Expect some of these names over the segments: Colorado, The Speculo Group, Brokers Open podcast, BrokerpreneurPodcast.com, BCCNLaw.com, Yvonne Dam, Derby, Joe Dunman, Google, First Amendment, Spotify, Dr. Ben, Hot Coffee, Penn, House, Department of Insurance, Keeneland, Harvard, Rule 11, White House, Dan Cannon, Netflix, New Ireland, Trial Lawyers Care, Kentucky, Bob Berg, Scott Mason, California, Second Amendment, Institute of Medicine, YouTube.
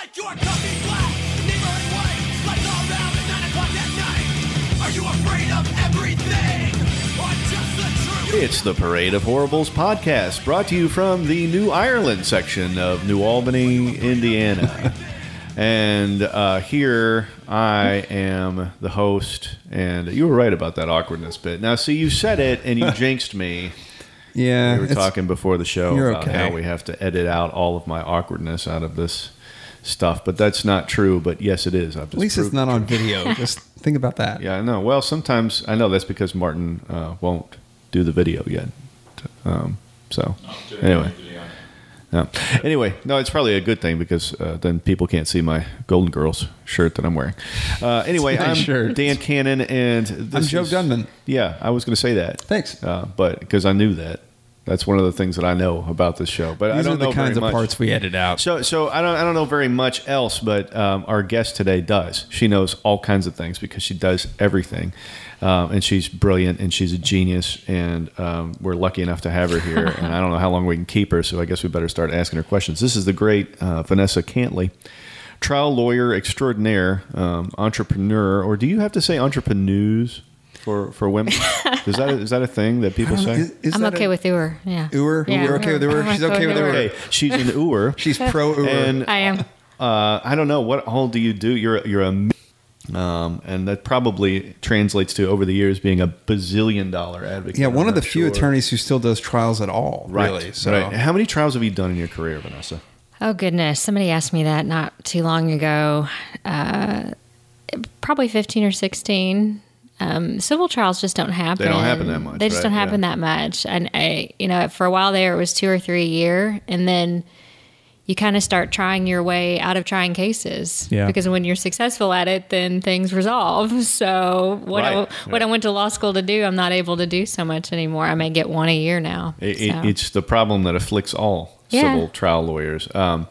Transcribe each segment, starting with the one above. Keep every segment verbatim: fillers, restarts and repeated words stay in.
like your coffee black, neither in white, like all round at nine o'clock at night. Are you afraid of everything, or just the truth? It's the Parade of Horribles podcast, brought to you from the New Ireland section of New Albany, Indiana. And uh, here I am the host, and you were right about that awkwardness bit. Now, see, you said it, and you jinxed me. Yeah, we were talking before the show about okay. how we have to edit out all of my awkwardness out of this stuff, but that's not true. But yes, it is. I've just At least it's not on video. Just think about that. Yeah, I know. Well, sometimes I know that's because Martin uh, won't do the video yet. Um, so anyway, no. Anyway, no, it's probably a good thing because uh, then people can't see my Golden Girls shirt that I'm wearing. Uh, anyway, nice I'm shirt. Dan Cannon, and this I'm Joe is, Dunman. Yeah, I was going to say that. Thanks, uh, but because I knew that. That's one of the things that I know about this show, but These I don't are the know kinds very of much. Parts we edit out. So, so I don't, I don't know very much else, but um, our guest today does. She knows all kinds of things because she does everything, um, and she's brilliant and she's a genius, and um, we're lucky enough to have her here. And I don't know how long we can keep her, so I guess we better start asking her questions. This is the great uh, Vanessa Cantley, trial lawyer extraordinaire, um, entrepreneur, or do you have to say entrepreneurs? For for women, is that a, is that a thing that people say? Is, is I'm okay a, with Uber. Yeah, Uber. Yeah, you're okay with Uber. She's okay with Uber. Okay. She's an Uber. She's pro Uber. And, I am. Uh, I don't know what all do you do. You're you're a um, and that probably translates to over the years being a bazillion dollar advocate. Yeah, one I'm of the few sure. attorneys who still does trials at all. Right. Really. So, right. How many trials have you done in your career, Vanessa? Oh goodness, somebody asked me that not too long ago. Uh, probably fifteen or sixteen. Um, civil trials just don't happen. They don't happen that much. They just right? don't happen yeah. that much. And I, you know, for a while there, it was two or three a year. And then you kind of start trying your way out of trying cases yeah. because when you're successful at it, then things resolve. So what, right. I, what right. I went to law school to do, I'm not able to do so much anymore. I may get one a year now. It, so. it, it's the problem that afflicts all yeah. civil trial lawyers. Um,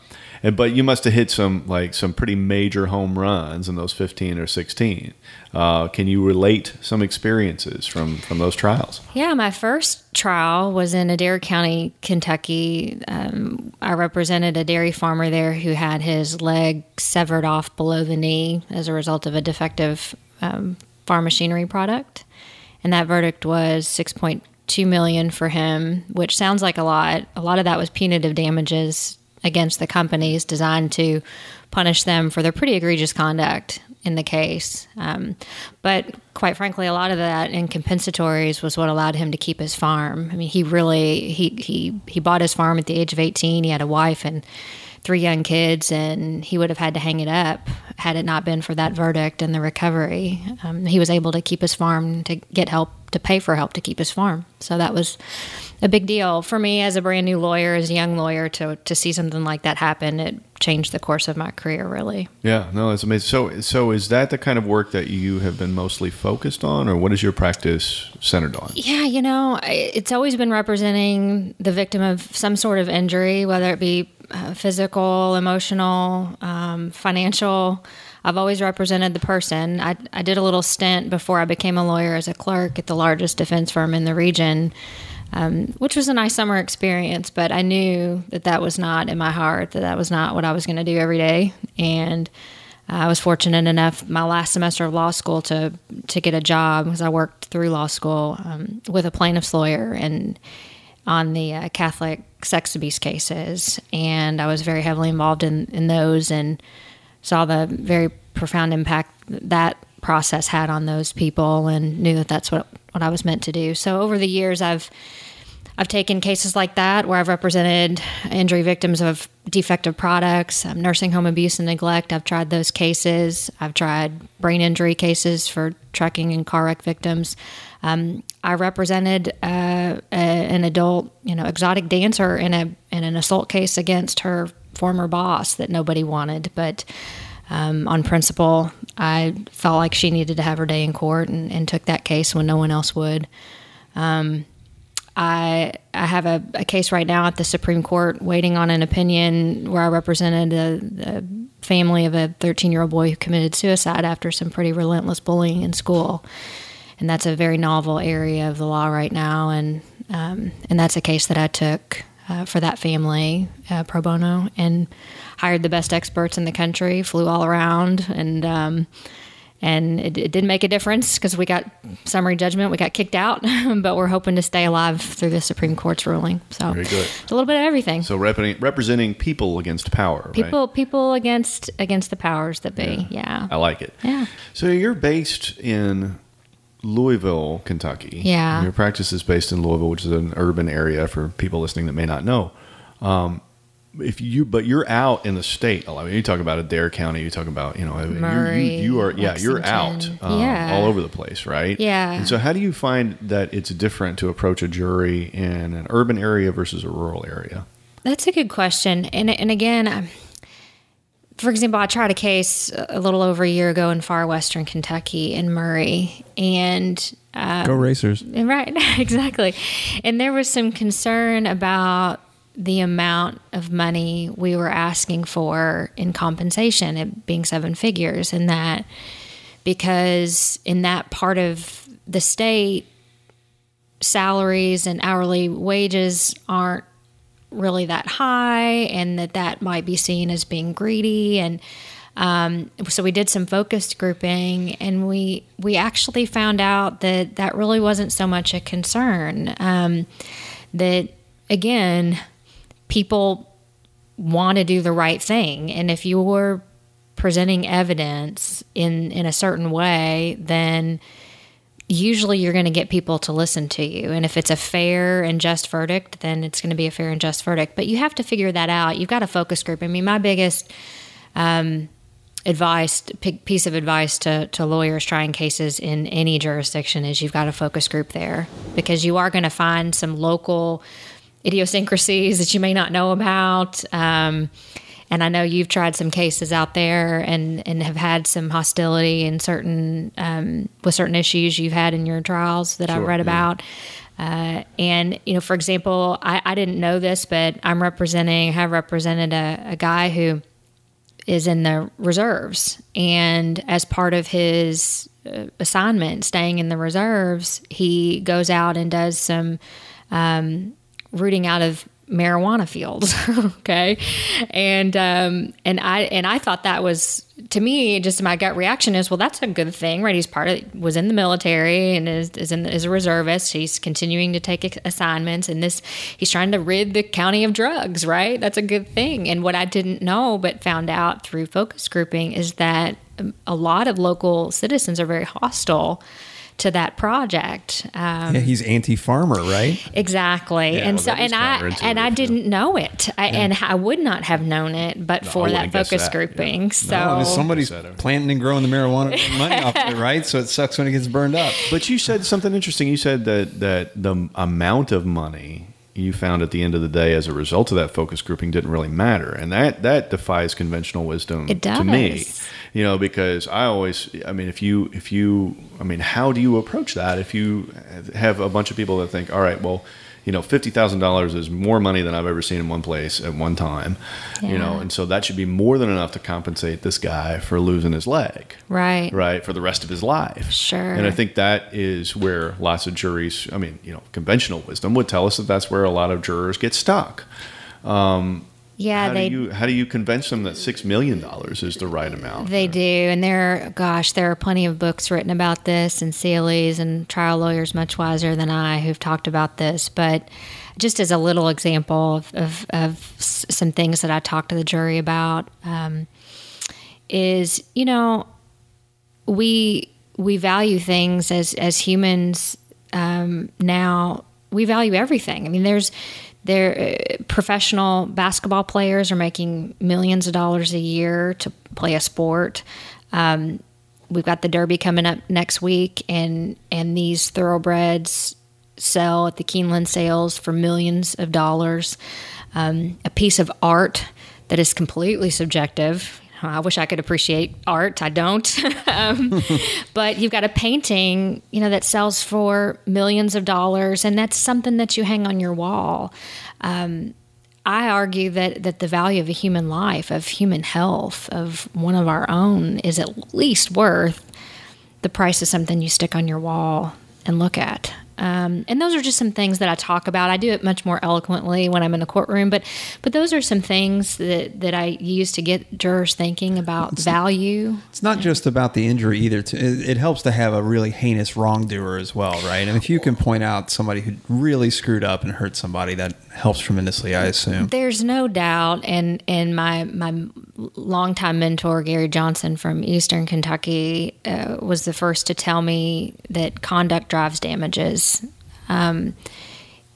But you must have hit some like some pretty major home runs in those fifteen or sixteen. Uh, can you relate some experiences from, from those trials? Yeah, my first trial was in Adair County, Kentucky. Um, I represented a dairy farmer there who had his leg severed off below the knee as a result of a defective um, farm machinery product. And that verdict was six point two million dollars for him, which sounds like a lot. A lot of that was punitive damages against the companies designed to punish them for their pretty egregious conduct in the case. Um, but quite frankly, a lot of that in compensatories was what allowed him to keep his farm. I mean, he really, he, he, he bought his farm at the age of eighteen. He had a wife and three young kids, and he would have had to hang it up had it not been for that verdict and the recovery. Um, he was able to keep his farm, to get help, to pay for help to keep his farm. So that was a big deal for me as a brand new lawyer, as a young lawyer, to to see something like that happen. It changed the course of my career, really. Yeah, no, that's amazing. So, so is that the kind of work that you have been mostly focused on, or what is your practice centered on? Yeah, you know, it's always been representing the victim of some sort of injury, whether it be uh, physical, emotional, um, financial. I've always represented the person. I, I did a little stint before I became a lawyer as a clerk at the largest defense firm in the region, um, which was a nice summer experience, but I knew that that was not in my heart, that that was not what I was going to do every day. And I was fortunate enough my last semester of law school to, to get a job because I worked through law school um, with a plaintiff's lawyer and on the uh, Catholic sex abuse cases. And I was very heavily involved in, in those and saw the very profound impact that process had on those people and knew that that's what, what I was meant to do. So over the years, I've I've taken cases like that where I've represented injury victims of defective products, um, nursing home abuse and neglect. I've tried those cases. I've tried brain injury cases for trucking and car wreck victims. Um, I represented uh, a, an adult, you know, exotic dancer in a in an assault case against her former boss that nobody wanted, but um, on principle, I felt like she needed to have her day in court and, and took that case when no one else would. Um, I I have a, a case right now at the Supreme Court waiting on an opinion where I represented a, a family of a thirteen-year-old boy who committed suicide after some pretty relentless bullying in school, and that's a very novel area of the law right now, and um, and that's a case that I took uh, for that family uh, pro bono, and hired the best experts in the country, flew all around, and um, and it, it did make a difference because we got summary judgment. We got kicked out, but we're hoping to stay alive through the Supreme Court's ruling. So very good. It's a little bit of everything. So representing, representing people against power, people, right? People against against the powers that be, yeah. yeah. I like it. Yeah. So you're based in Louisville, Kentucky. Yeah. And your practice is based in Louisville, which is an urban area for people listening that may not know. Um, if you, but you're out in the state. I mean, you talk about Adair County. You talk about, you know, Murray, you, you are, yeah, Lexington. You're out um, yeah. all over the place, right? Yeah. And so how do you find that it's different to approach a jury in an urban area versus a rural area? That's a good question. And, and again, I'm, for example, I tried a case a little over a year ago in far western Kentucky in Murray, and uh, go Racers, right? Exactly. And there was some concern about the amount of money we were asking for in compensation, it being seven figures, and that because in that part of the state, salaries and hourly wages aren't really that high, and that that might be seen as being greedy. And um, so we did some focus grouping, and we we actually found out that that really wasn't so much a concern. Um, that, again, people want to do the right thing. And if you're presenting evidence in, in a certain way, then usually you're going to get people to listen to you. And if it's a fair and just verdict, then it's going to be a fair and just verdict. But you have to figure that out. You've got a focus group. I mean, my biggest um, advice, piece of advice to, to lawyers trying cases in any jurisdiction is you've got a focus group there, because you are going to find some local idiosyncrasies that you may not know about. Um, and I know you've tried some cases out there and, and have had some hostility in certain um, with certain issues you've had in your trials that sure, I've read yeah. about. Uh, and, you know, for example, I, I didn't know this, but I'm representing, have represented a, a guy who is in the reserves. And as part of his assignment, staying in the reserves, he goes out and does some um, rooting out of marijuana fields. Okay. And, um, and I, and I thought that was, to me, just my gut reaction is, well, that's a good thing, right? He's part of, was in the military and is, is in, is a reservist. He's continuing to take assignments, and this, he's trying to rid the county of drugs, right? That's a good thing. And what I didn't know, but found out through focus grouping, is that a lot of local citizens are very hostile to that project. Um, yeah, he's anti-farmer, right? Exactly. Yeah, and well, so, and I, and I didn't know it. I, yeah. And I would not have known it, but no, for that focus that. grouping. Yeah. So no, I mean, somebody's planting and growing the marijuana money off of it, right? So it sucks when it gets burned up. But you said something interesting. You said that, that the amount of money you found at the end of the day as a result of that focus grouping didn't really matter. And that, that defies conventional wisdom it does. to me, you know, because I always, I mean, if you, if you, I mean, how do you approach that? If you have a bunch of people that think, all right, well, you know, fifty thousand dollars is more money than I've ever seen in one place at one time, yeah. you know, and so that should be more than enough to compensate this guy for losing his leg. Right. Right. For the rest of his life. Sure. And I think that is where lots of juries, I mean, you know, conventional wisdom would tell us that that's where a lot of jurors get stuck. Um, yeah. How, they, do you, how do you convince them that six million dollars is the right amount? They right? do. And there, gosh, there are plenty of books written about this, and C L Es and trial lawyers much wiser than I who've talked about this. But just as a little example of, of, of some things that I talked to the jury about um, is, you know, we we value things as, as humans um, now. We value everything. I mean, there's... They're uh, professional basketball players are making millions of dollars a year to play a sport. Um, we've got the Derby coming up next week, and and these thoroughbreds sell at the Keeneland sales for millions of dollars. Um, a piece of art that is completely subjective. I wish I could appreciate art. I don't. um, but you've got a painting, you know, that sells for millions of dollars, and that's something that you hang on your wall. Um, I argue that, that the value of a human life, of human health, of one of our own is at least worth the price of something you stick on your wall and look at. Um, and those are just some things that I talk about. I do it much more eloquently when I'm in the courtroom, but but those are some things that, that I use to get jurors thinking about it's value. Not, it's not yeah. just about the injury either. It, it helps to have a really heinous wrongdoer as well, right? And if you can point out somebody who really screwed up and hurt somebody, that helps tremendously, I assume. There's no doubt. And, and my, my longtime mentor, Gary Johnson from Eastern Kentucky, uh, was the first to tell me that conduct drives damages. Um,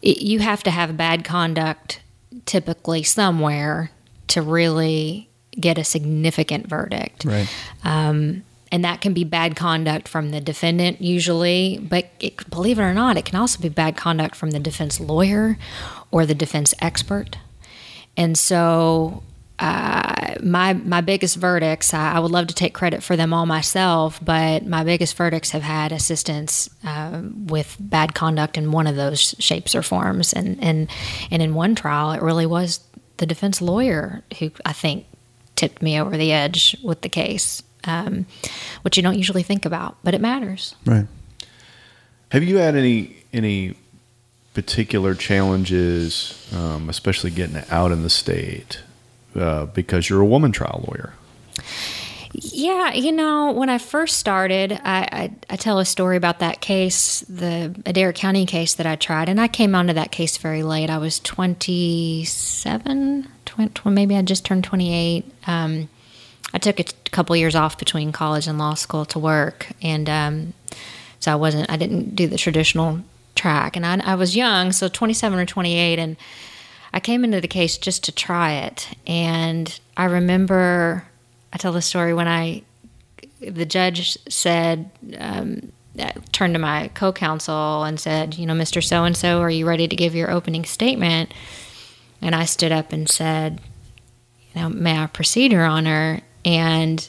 it, you have to have bad conduct typically somewhere to really get a significant verdict. Right. Um, and that can be bad conduct from the defendant usually, but it, believe it or not, it can also be bad conduct from the defense lawyer or the defense expert. And so uh, my my biggest verdicts, I, I would love to take credit for them all myself, but my biggest verdicts have had assistance uh, with bad conduct in one of those shapes or forms. And, and, and in one trial, it really was the defense lawyer who I think tipped me over the edge with the case, um, which you don't usually think about, but it matters. Right. Have you had any any particular challenges, um, especially getting out in the state? Uh, because you're a woman trial lawyer. Yeah, you know, when I first started, I, I, I tell a story about that case, the Adair County case that I tried, and I came onto that case very late. I was twenty-seven, twenty, maybe I just turned twenty-eight. Um, I took a couple years off between college and law school to work, and um, so I wasn't, I didn't do the traditional track, and I, I was young, so twenty-seven or twenty-eight, and I came into the case just to try it, and I remember, I tell the story when I, the judge said, um, turned to my co-counsel and said, you know, Mister So-and-so, are you ready to give your opening statement? And I stood up and said, you know, may I proceed, Your Honor? And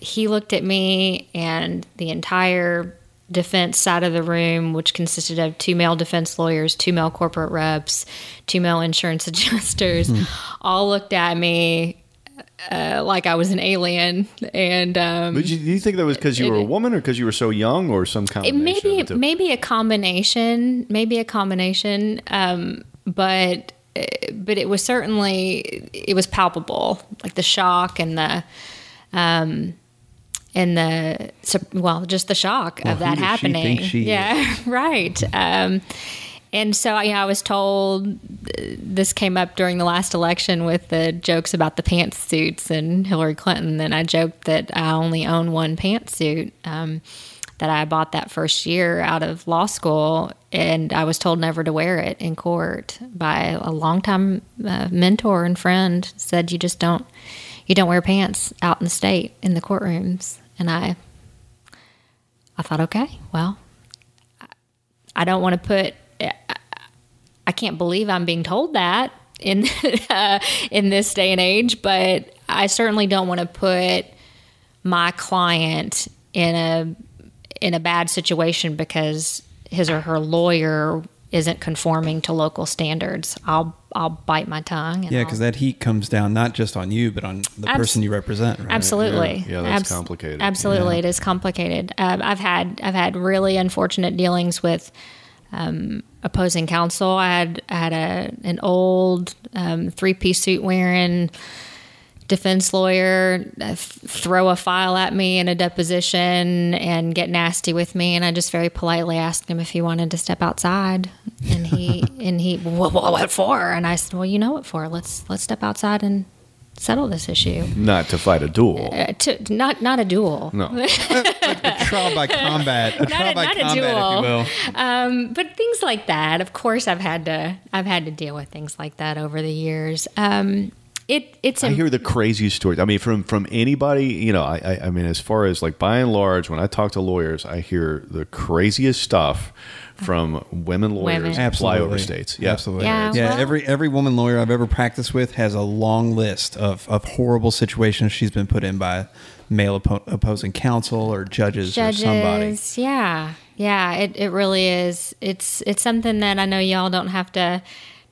he looked at me, and the entire defense side of the room, which consisted of two male defense lawyers, two male corporate reps, two male insurance adjusters, mm. all looked at me uh, like I was an alien. And um, but do you, you think that was because you it, were a woman, or because you were so young, or some combination? Maybe, to- maybe a combination. Maybe a combination. Um, but but it was certainly it was palpable, like the shock and the. Um, And the, well, just the shock well, of that happening. She she yeah, right. Um, and so you know, I was told, this came up during the last election with the jokes about the pantsuits and Hillary Clinton. And I joked that I only own one pantsuit um, that I bought that first year out of law school. And I was told never to wear it in court by a longtime uh, mentor and friend, said, you just don't, you don't wear pants out in the state in the courtrooms. And I, I thought, okay, well, I don't want to put, I can't believe I'm being told that in, uh, in this day and age, but I certainly don't want to put my client in a, in a bad situation because his or her lawyer isn't conforming to local standards. I'll, I'll bite my tongue. And yeah, because that heat comes down not just on you, but on the Abs- person you represent. Right? Absolutely. Yeah, yeah that's Abs- complicated. Absolutely, yeah. It is complicated. Uh, I've had I've had really unfortunate dealings with um, opposing counsel. I had I had a an old um, three piece suit wearing defense lawyer uh, throw a file at me in a deposition and get nasty with me, and I just very politely asked him if he wanted to step outside, and he and he well, well, what for? And I said, well, you know what for? Let's let's step outside and settle this issue. Not to fight a duel. Uh, to, not not a duel. No. A trial by combat. A trial by combat, if you will. Um, but things like that. Of course, I've had to I've had to deal with things like that over the years. Um, It, it's a, I hear the craziest stories. I mean, from, from anybody, you know, I, I I mean, as far as like by and large, when I talk to lawyers, I hear the craziest stuff from women lawyers who fly over states. Yeah. Absolutely. Yeah, yeah well, every every woman lawyer I've ever practiced with has a long list of, of horrible situations she's been put in by male oppo- opposing counsel or judges, judges or somebody. Yeah, yeah, it, it really is. It's, it's something that I know y'all don't have to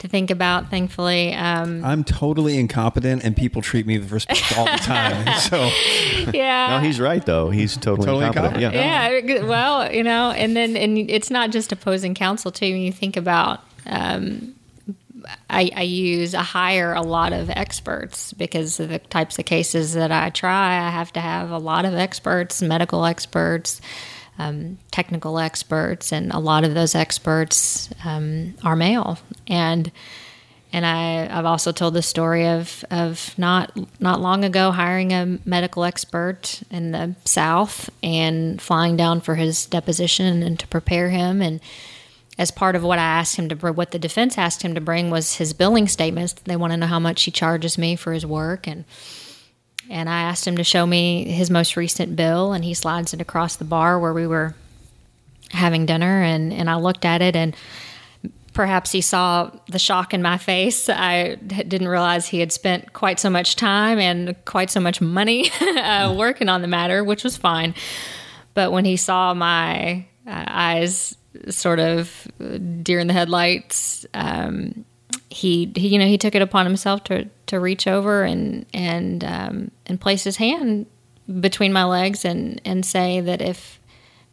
to think about, thankfully. Um, I'm totally incompetent, and people treat me with respect all the time. So, yeah. No, he's right, though. He's totally, totally incompetent. incompetent. Yeah. yeah. Well, you know, and then and it's not just opposing counsel, too. When you think about, um, I, I use, I hire a lot of experts because of the types of cases that I try. I have to have a lot of experts, medical experts, Um, technical experts, and a lot of those experts um, are male. And and I, I've also told the story of of not not long ago hiring a medical expert in the South and flying down for his deposition and to prepare him. And as part of what I asked him to bring, what the defense asked him to bring was his billing statements. They want to know how much he charges me for his work. And And I asked him to show me his most recent bill, and he slides it across the bar where we were having dinner. And, and I looked at it, and perhaps he saw the shock in my face. I didn't realize he had spent quite so much time and quite so much money uh, working on the matter, which was fine. But when he saw my uh, eyes sort of deer in the headlights, um, He, he, you know, he took it upon himself to, to reach over and and um, and place his hand between my legs and, and say that if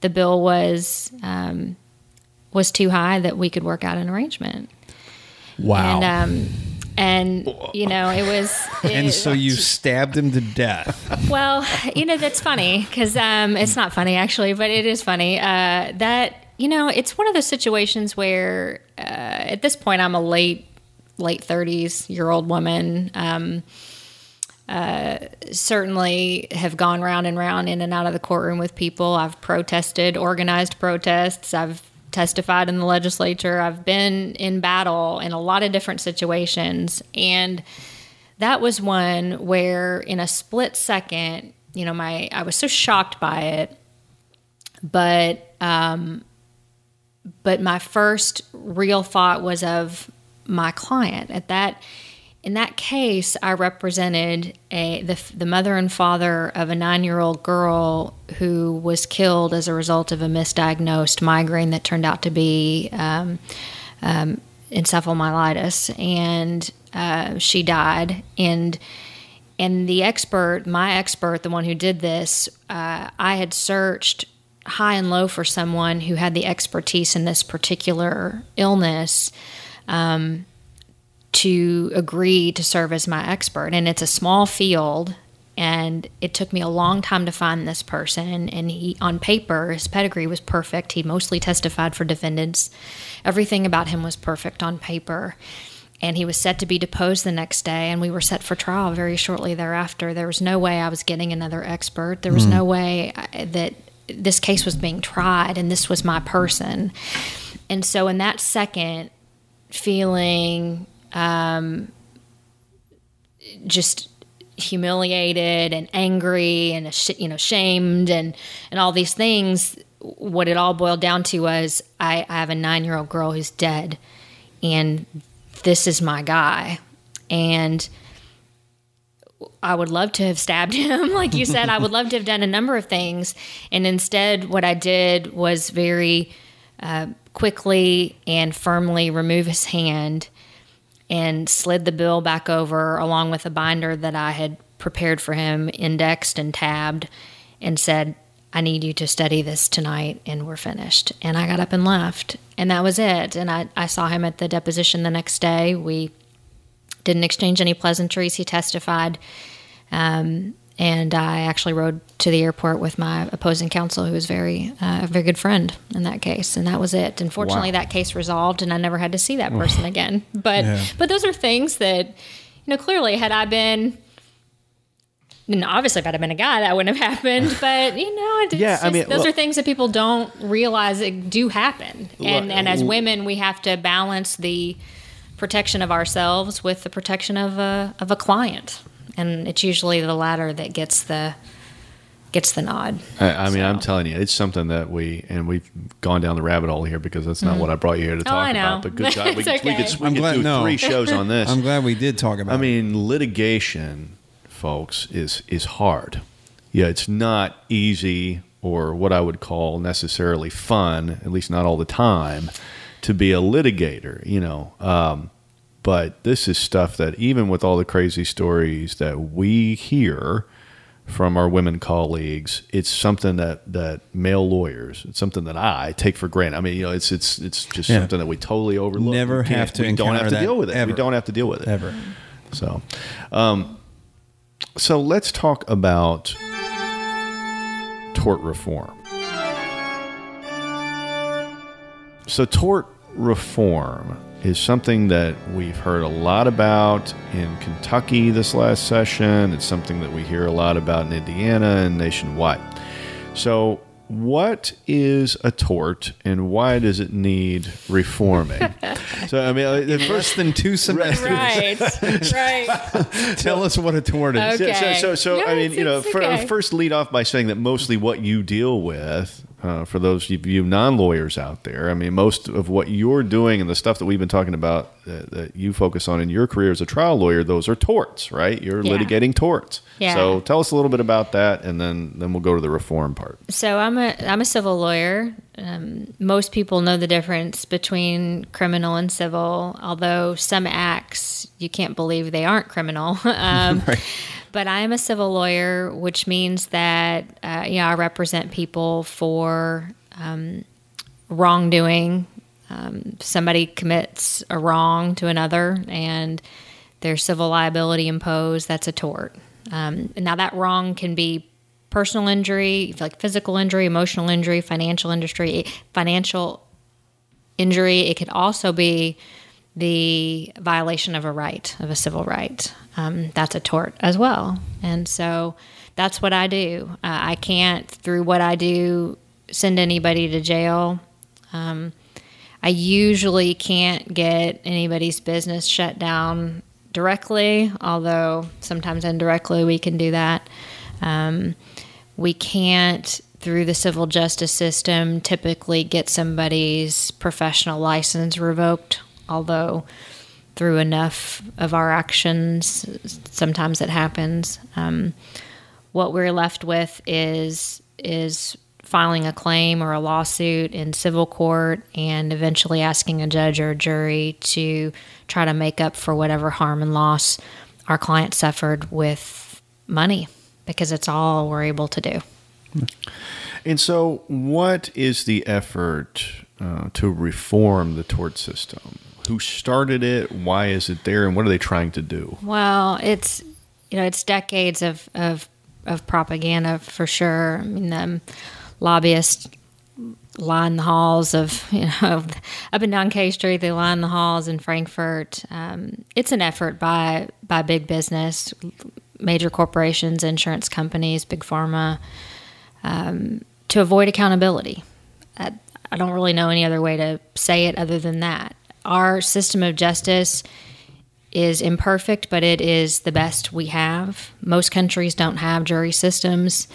the bill was um, was too high, that we could work out an arrangement. Wow. And, um, and you know, it was. It, and so you stabbed him to death. Well, you know, that's funny because um, it's not funny actually, but it is funny uh, that. You know, it's one of those situations where uh, at this point I'm a late, late thirties year old woman. Um, uh, certainly have gone round and round in and out of the courtroom with people. I've protested, organized protests. I've testified in the legislature. I've been in battle in a lot of different situations. And that was one where in a split second, you know, my I was so shocked by it. But... Um, But my first real thought was of my client. At that, in that case, I represented a the, the mother and father of a nine-year-old girl who was killed as a result of a misdiagnosed migraine that turned out to be um, um, encephalomyelitis, and uh, she died. And and the expert, my expert, the one who did this, uh, I had searched high and low for someone who had the expertise in this particular illness um, to agree to serve as my expert. And it's a small field, and it took me a long time to find this person. And he, on paper, his pedigree was perfect. He mostly testified for defendants. Everything about him was perfect on paper. And he was set to be deposed the next day, and we were set for trial very shortly thereafter. There was no way I was getting another expert. There was mm. no way I, that... this case was being tried, and this was my person. And so in that second, feeling um, just humiliated and angry and, you know, shamed and, and all these things, what it all boiled down to was I, I have a nine-year-old girl who's dead, and this is my guy. And I would love to have stabbed him. Like you said, I would love to have done a number of things. And instead, what I did was very uh, quickly and firmly remove his hand and slid the bill back over along with a binder that I had prepared for him, indexed and tabbed, and said, I need you to study this tonight, and we're finished. And I got up and left. And that was it. And I, I saw him at the deposition the next day. We didn't exchange any pleasantries. He testified. Um, and I actually rode to the airport with my opposing counsel, who was very, uh, a very good friend in that case. And that was it. Unfortunately, wow. That case resolved, and I never had to see that person again. But, yeah. but those are things that, you know, clearly had I been, and obviously if I'd have been a guy, that wouldn't have happened. But, you know, it's yeah, just, I mean, those look, are things that people don't realize it do happen. And, look, and as women, we have to balance the protection of ourselves with the protection of a of a client, and it's usually the latter that gets the gets the nod. I, I mean, so. I'm telling you, it's something that we and we've gone down the rabbit hole here because that's not mm-hmm. what I brought you here to talk oh, I know. about. But good job, we, okay. we could we could glad, do no. three shows on this. I'm glad we did talk about. I mean, it. litigation, folks, is is hard. Yeah, it's not easy, or what I would call necessarily fun. At least not all the time. To be a litigator, you know, um, But this is stuff that even with all the crazy stories that we hear from our women colleagues, it's something that, that male lawyers, it's something that I take for granted. I mean, you know, it's it's it's just yeah. something that we totally overlook. Never we have to. We don't have to deal with it. Ever. We don't have to deal with it ever. So, um, so let's talk about tort reform. So tort reform is something that we've heard a lot about in Kentucky this last session. It's something that we hear a lot about in Indiana and nationwide. So what is a tort and why does it need reforming? So, I mean, in less than two semesters. Right, right. Tell us what a tort is. Okay. So, so, so no, I mean, you know, for, okay. first lead off by saying that mostly what you deal with, uh, for those of you non-lawyers out there, I mean, most of what you're doing and the stuff that we've been talking about uh, that you focus on in your career as a trial lawyer, those are torts, right? You're yeah. litigating torts. Yeah. So tell us a little bit about that, and then, then we'll go to the reform part. So I'm a I'm a civil lawyer. Um, most people know the difference between criminal and civil, although some acts you can't believe they aren't criminal. Um, right. But I am a civil lawyer, which means that uh, you know, I represent people for um, wrongdoing. Um, somebody commits a wrong to another, and there's civil liability imposed. That's a tort. Um, now that wrong can be personal injury, like physical injury, emotional injury, financial injury, financial injury. It could also be the violation of a right, of a civil right. Um, that's a tort as well. And so that's what I do. Uh, I can't, through what I do, send anybody to jail. Um, I usually can't get anybody's business shut down directly, although sometimes indirectly we can do that. Um, we can't, through the civil justice system, typically get somebody's professional license revoked, although through enough of our actions, sometimes it happens. Um, what we're left with is is filing a claim or a lawsuit in civil court and eventually asking a judge or a jury to try to make up for whatever harm and loss our client suffered with money, because it's all we're able to do. And so what is the effort uh, to reform the tort system? Who started it? Why is it there? And what are they trying to do? Well, it's, you know, it's decades of, of, of propaganda for sure. I mean, the lobbyists line the halls of, you know, up and down K Street, they line the halls in Frankfurt. Um, it's an effort by, by big business, major corporations, insurance companies, big pharma, um, to avoid accountability. I, I don't really know any other way to say it other than that. Our system of justice is imperfect, but it is the best we have. Most countries don't have jury systems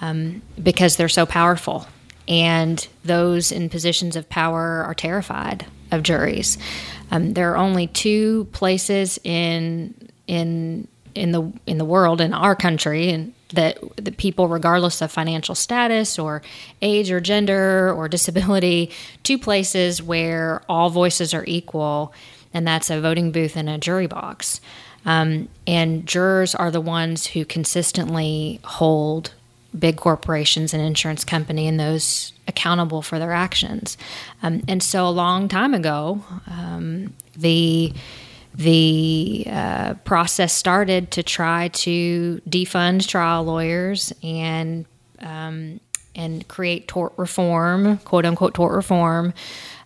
um, because they're so powerful, and those in positions of power are terrified of juries. Um, there are only two places in in in the in the world, in our country, and that the people, regardless of financial status or age or gender or disability, two places where all voices are equal, and that's a voting booth and a jury box. Um, and jurors are the ones who consistently hold big corporations and insurance company and those accountable for their actions. Um, and so a long time ago, um, the... The uh, process started to try to defund trial lawyers and um, and create tort reform, quote unquote tort reform,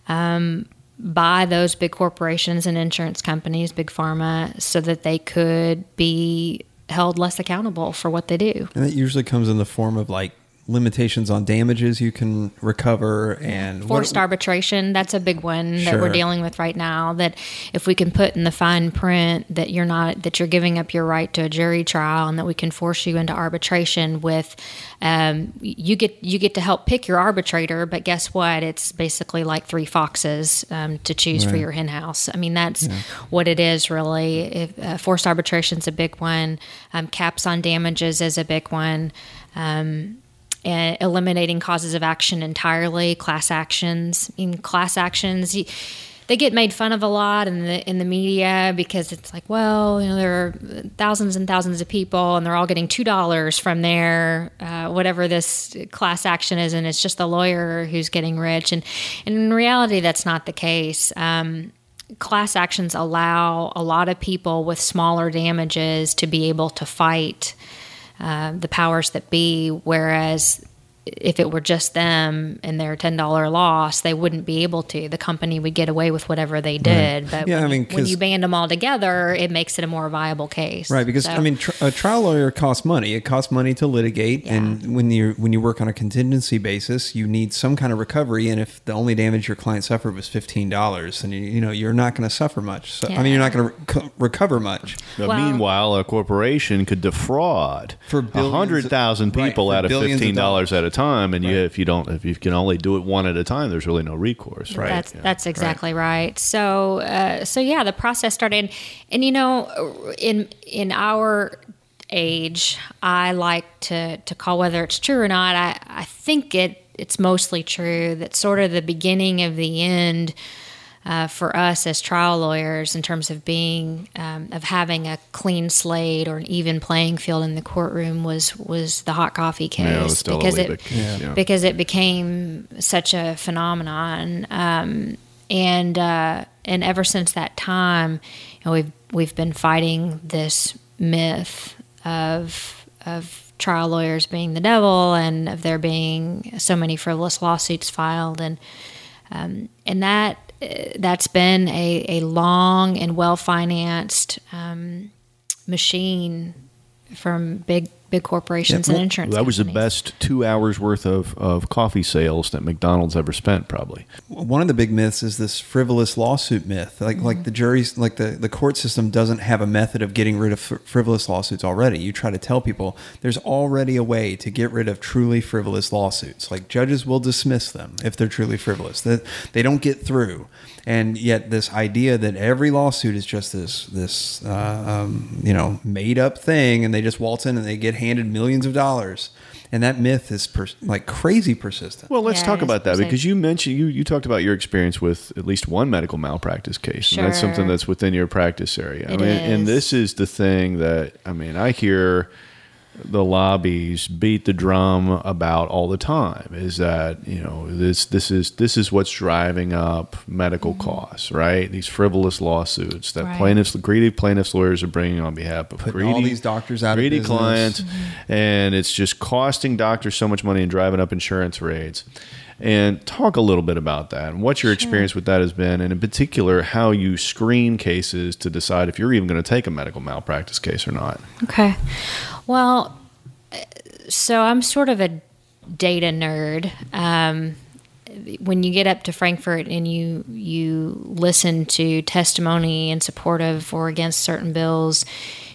um, by those big corporations and insurance companies, big pharma, so that they could be held less accountable for what they do. And that usually comes in the form of like limitations on damages you can recover, and forced what, arbitration. That's a big one sure. that we're dealing with right now, that if we can put in the fine print that you're not, that you're giving up your right to a jury trial, and that we can force you into arbitration with, um, you get, you get to help pick your arbitrator, but guess what? It's basically like three foxes, um, to choose right. for your hen house. I mean, that's yeah. what it is really. If, uh, forced arbitration is a big one. Um, caps on damages is a big one. Um, And eliminating causes of action entirely, class actions. In class actions, they get made fun of a lot in the in the media because it's like, well, you know, there are thousands and thousands of people and they're all getting two dollars from their uh, whatever this class action is, and it's just the lawyer who's getting rich. And, and in reality, that's not the case. Um, class actions allow a lot of people with smaller damages to be able to fight uh, the powers that be, whereas if it were just them and their ten dollar loss, they wouldn't be able to. The company would get away with whatever they did. Right. But yeah, when, I mean, when you band them all together, it makes it a more viable case. Right, because, so. I mean, tr- a trial lawyer costs money. It costs money to litigate. Yeah. And when you when you work on a contingency basis, you need some kind of recovery. And if the only damage your client suffered was fifteen dollars, then, you, you know, you're not going to suffer much. So yeah. I mean, you're not going to rec- recover much. Now, well, meanwhile, a corporation could defraud for one hundred thousand people right, out of fifteen dollars at a time, and right. you, if you don't, if you can only do it one at a time, there's really no recourse, right? That's, yeah. that's exactly right. right. So, uh, so yeah, the process started, and, and you know, in in our age, I like to to call, whether it's true or not, I I think it it's mostly true, that sort of the beginning of the end uh, for us as trial lawyers in terms of being um, of having a clean slate or an even playing field in the courtroom was was the Hot Coffee case, yeah, it was because it case. Yeah. because it became such a phenomenon, um, and uh, and ever since that time, you know, we've we've been fighting this myth of of. trial lawyers being the devil and of there being so many frivolous lawsuits filed, and um, and that uh, that's been a, a long and well-financed um, machine from big big corporations yeah, well, and insurance That companies. Was the best two hours worth of, of coffee sales that McDonald's ever spent, probably. One of the big myths is this frivolous lawsuit myth. Like mm-hmm. like the jury's, like the, the court system doesn't have a method of getting rid of frivolous lawsuits already. You try to tell people there's already a way to get rid of truly frivolous lawsuits. Like judges will dismiss them if they're truly frivolous. They, they don't get through. And yet this idea that every lawsuit is just this, this uh, um, you know, made up thing, and they just waltz in and they get handed millions of dollars, and that myth is pers- like crazy persistent. Well, let's yeah, talk about that percent. because you mentioned you you talked about your experience with at least one medical malpractice case, sure. and that's something that's within your practice area. It I mean, is. And this is the thing that I mean, I hear the lobbies beat the drum about all the time, is that, you know, this this is this is what's driving up medical mm-hmm. costs, right? These frivolous lawsuits that right. plaintiffs, greedy plaintiffs lawyers are bringing on behalf of Putting greedy all these doctors out greedy of clients, mm-hmm. and it's just costing doctors so much money and driving up insurance rates. And talk a little bit about that and what your sure. experience with that has been, and in particular, how you screen cases to decide if you're even going to take a medical malpractice case or not. Okay. Well, so I'm sort of a data nerd. Um, when you get up to Frankfurt and you you listen to testimony in support of or against certain bills,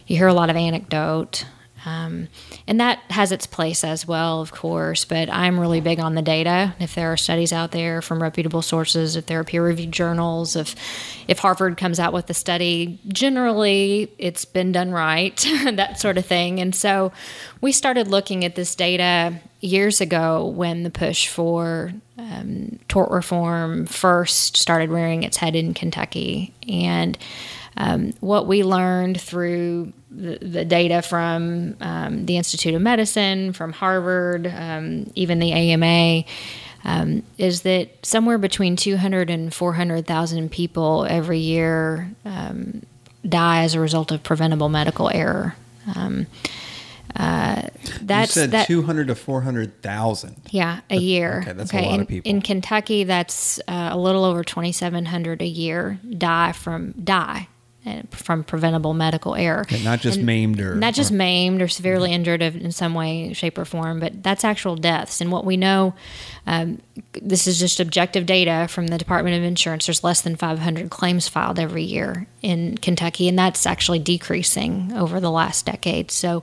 you hear a lot of anecdote. Um, and that has its place as well, of course, but I'm really big on the data. If there are studies out there from reputable sources, if there are peer-reviewed journals, if if Harvard comes out with a study, generally it's been done right, that sort of thing. And so we started looking at this data years ago when the push for um, tort reform first started rearing its head in Kentucky. And um, what we learned through the, the data from um, the Institute of Medicine, from Harvard, um, even the A M A, um, is that somewhere between two hundred and four hundred thousand people every year um, die as a result of preventable medical error. Um, uh, that's you said that, two hundred to four hundred thousand. Yeah, a year. Okay, that's okay. a lot in, of people. In Kentucky, that's uh, a little over twenty-seven hundred a year die from die. from preventable medical error. Okay, not just and maimed or... Not just or, maimed or severely yeah. injured in some way, shape, or form, but that's actual deaths. And what we know, um, this is just objective data from the Department of Insurance, there's less than five hundred claims filed every year in Kentucky, and that's actually decreasing over the last decade. So...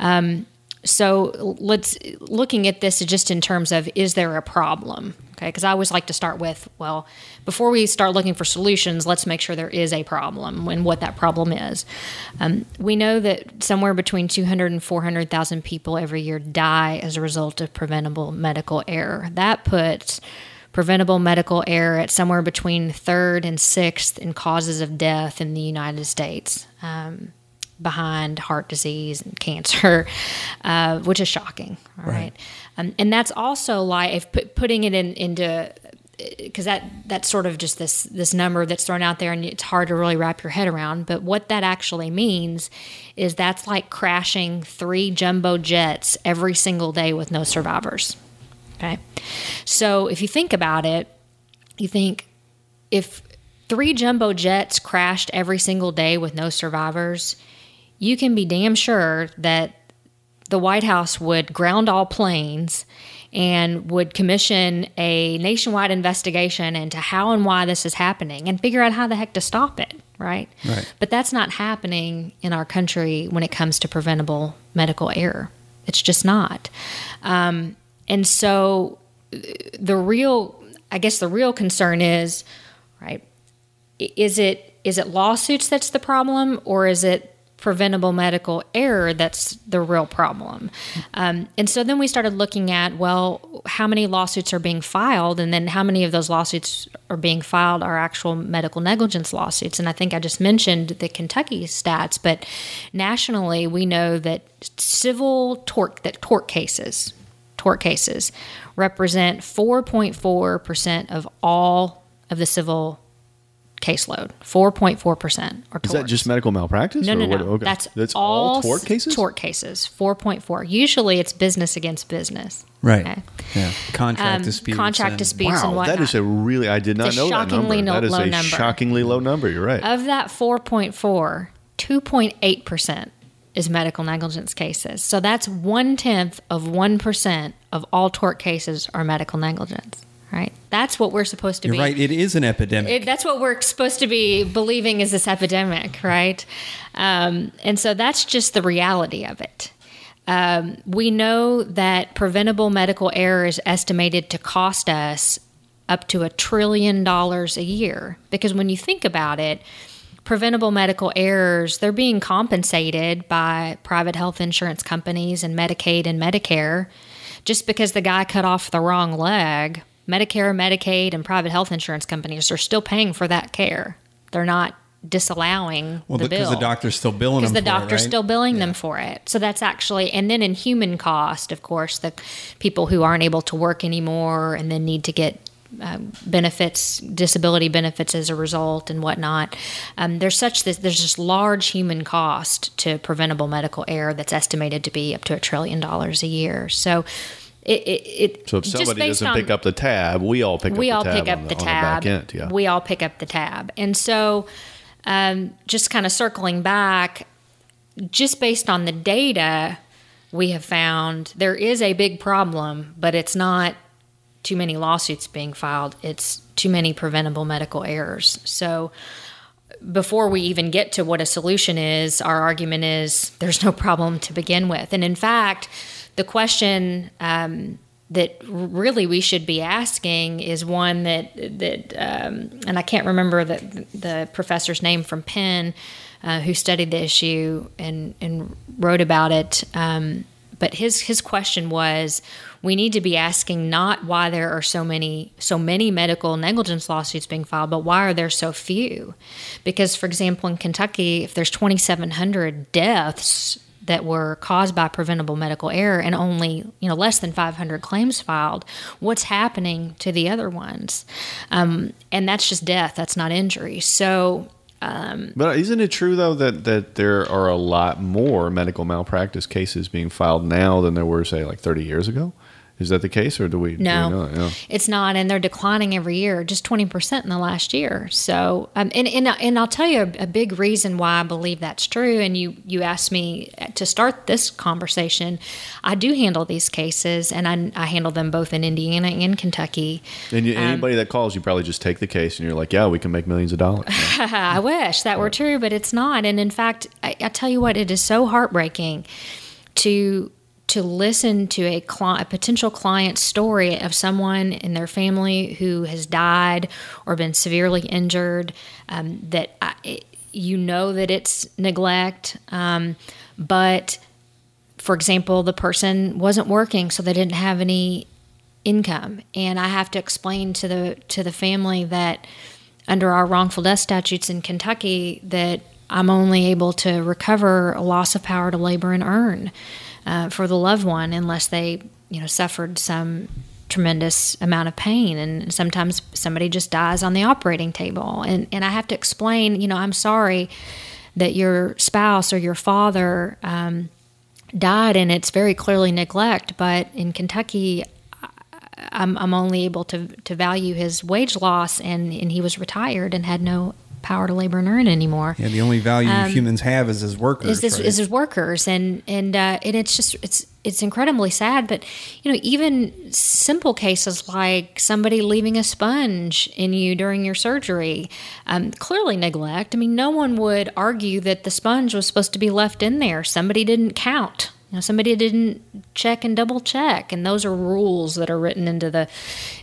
Um, So let's looking at this just in terms of, is there a problem? Okay, because I always like to start with, well, before we start looking for solutions, let's make sure there is a problem and what that problem is. Um, we know that somewhere between two hundred and four hundred thousand people every year die as a result of preventable medical error. That puts preventable medical error at somewhere between third and sixth in causes of death in the United States, um, behind heart disease and cancer, uh, which is shocking. All right. right? Um, and that's also like if p- putting it in, into, because that, that's sort of just this, this number that's thrown out there and it's hard to really wrap your head around. But what that actually means is that's like crashing three jumbo jets every single day with no survivors. Okay. So if you think about it, you think if three jumbo jets crashed every single day with no survivors, you can be damn sure that the White House would ground all planes and would commission a nationwide investigation into how and why this is happening and figure out how the heck to stop it, right? Right. But that's not happening in our country when it comes to preventable medical error. It's just not. Um, and so the real, I guess the real concern is, right, is it is it lawsuits that's the problem, or is it preventable medical error that's the real problem? Um, and so then we started looking at, well, how many lawsuits are being filed, and then how many of those lawsuits are being filed are actual medical negligence lawsuits. And I think I just mentioned the Kentucky stats, but nationally we know that civil tort, that tort cases, tort cases represent four point four percent of all of the civil caseload, four point four percent are torts. Is that just medical malpractice? No, or no, what? no. Okay. That's, That's all, all tort cases? Tort cases, four point four. Usually it's business against business. Right. Okay. Yeah. Contract um, disputes. Contract and, disputes wow, and whatnot. That is a really, I did not it's know that number. No, that is low a number. shockingly low number. You're right. Of that four point four, two point eight percent is medical negligence cases. So that's one-tenth of one percent of all tort cases are medical negligence. Right. That's what we're supposed to You're be. You're right. It is an epidemic. It, that's what we're supposed to be believing is this epidemic, right? Um, and so that's just the reality of it. Um, we know that preventable medical error is estimated to cost us up to a trillion dollars a year. Because when you think about it, preventable medical errors, they're being compensated by private health insurance companies and Medicaid and Medicare. Just because the guy cut off the wrong leg, Medicare, Medicaid, and private health insurance companies are still paying for that care. They're not disallowing well, the bill. Well, because the doctor's still billing them for it, Because the doctor's still billing them for it. So that's actually, and then in human cost, of course, the people who aren't able to work anymore and then need to get uh, benefits, disability benefits as a result and whatnot. Um, there's such this, there's this large human cost to preventable medical error that's estimated to be up to a trillion dollars a year. So It, it, it, so if somebody doesn't on, pick up the tab, we all pick we up the all tab, pick up on the, the tab. On the back end, yeah. We all pick up the tab. And so um, just kind of circling back, just based on the data we have found, there is a big problem, but it's not too many lawsuits being filed. It's too many preventable medical errors. So before we even get to what a solution is, our argument is there's no problem to begin with. And in fact, the question um, that really we should be asking is one that that um, and I can't remember the the professor's name from Penn uh, who studied the issue and and wrote about it. Um, but his his question was, we need to be asking not why there are so many so many medical negligence lawsuits being filed, but why are there so few? Because, for example, in Kentucky, if there's twenty-seven hundred deaths that were caused by preventable medical error and only, you know, less than five hundred claims filed, what's happening to the other ones? Um, and that's just death. That's not injury. So, um, but isn't it true though that, that there are a lot more medical malpractice cases being filed now than there were, say, like thirty years ago? Is that the case, or do we? No, do we know it? No, it's not, and they're declining every year, just twenty percent in the last year. So, um, and and and I'll tell you a, a big reason why I believe that's true. And you you asked me to start this conversation. I do handle these cases, and I, I handle them both in Indiana and Kentucky. And you, um, anybody that calls, you probably just take the case, and you're like, yeah, we can make millions of dollars. Right? I wish that were true, but it's not. And in fact, I, I tell you what, it is so heartbreaking to. to listen to a, client, a potential client's story of someone in their family who has died or been severely injured, um, that I, it, you know that it's neglect. Um, but, for example, the person wasn't working, so they didn't have any income. And I have to explain to the to the family that under our wrongful death statutes in Kentucky that I'm only able to recover a loss of power to labor and earn uh, for the loved one unless they, you know, suffered some tremendous amount of pain. And sometimes somebody just dies on the operating table. And, and I have to explain, you know, I'm sorry that your spouse or your father um, died, and it's very clearly neglect, but in Kentucky, I'm, I'm only able to, to value his wage loss, and, and he was retired and had no power to labor and earn anymore. Yeah, the only value um, humans have is as workers. Is, this, right? is as workers, and and uh, and it's just it's it's incredibly sad. But you know, even simple cases like somebody leaving a sponge in you during your surgery, um, clearly neglect. I mean, no one would argue that the sponge was supposed to be left in there. Somebody didn't count. You know, somebody didn't check and double check, and those are rules that are written into the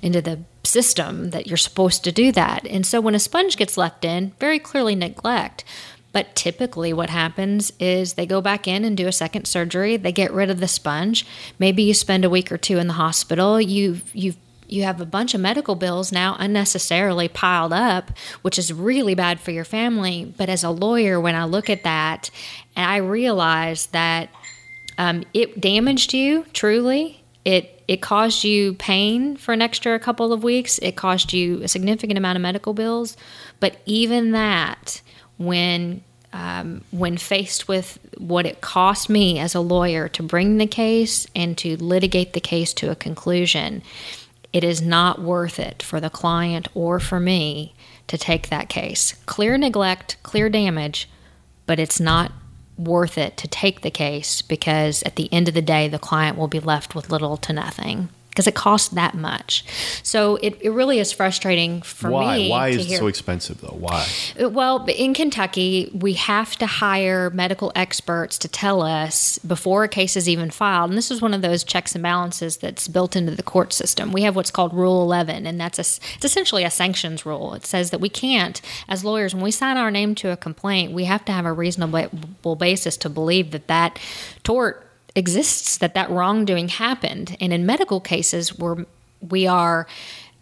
into the system that you're supposed to do that. And so when a sponge gets left in, very clearly neglect. But typically what happens is they go back in and do a second surgery. They get rid of the sponge. Maybe you spend a week or two in the hospital. You've you've you have a bunch of medical bills now unnecessarily piled up, which is really bad for your family. But as a lawyer, when I look at that, I realize that Um, it damaged you, truly. It it caused you pain for an extra couple of weeks. It caused you a significant amount of medical bills. But even that, when um, when faced with what it cost me as a lawyer to bring the case and to litigate the case to a conclusion, it is not worth it for the client or for me to take that case. Clear neglect, clear damage, but it's not worth it to take the case, because at the end of the day, the client will be left with little to nothing because it costs that much. So it, it really is frustrating for Why? me. Why? Why is hear. it so expensive though? Why? Well, in Kentucky, we have to hire medical experts to tell us before a case is even filed. And this is one of those checks and balances that's built into the court system. We have what's called Rule eleven, and that's a, it's essentially a sanctions rule. It says that we can't, as lawyers, when we sign our name to a complaint, we have to have a reasonable basis to believe that that tort exists, that that wrongdoing happened. And in medical cases, we're, we are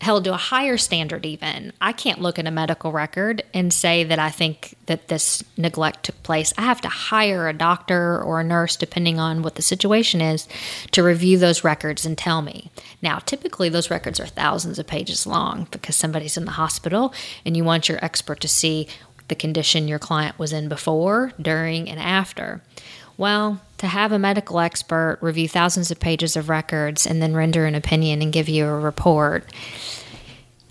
held to a higher standard even. I can't look at a medical record and say that I think that this neglect took place. I have to hire a doctor or a nurse, depending on what the situation is, to review those records and tell me. Now, typically those records are thousands of pages long because somebody's in the hospital and you want your expert to see the condition your client was in before, during, and after. Well, to have a medical expert review thousands of pages of records and then render an opinion and give you a report,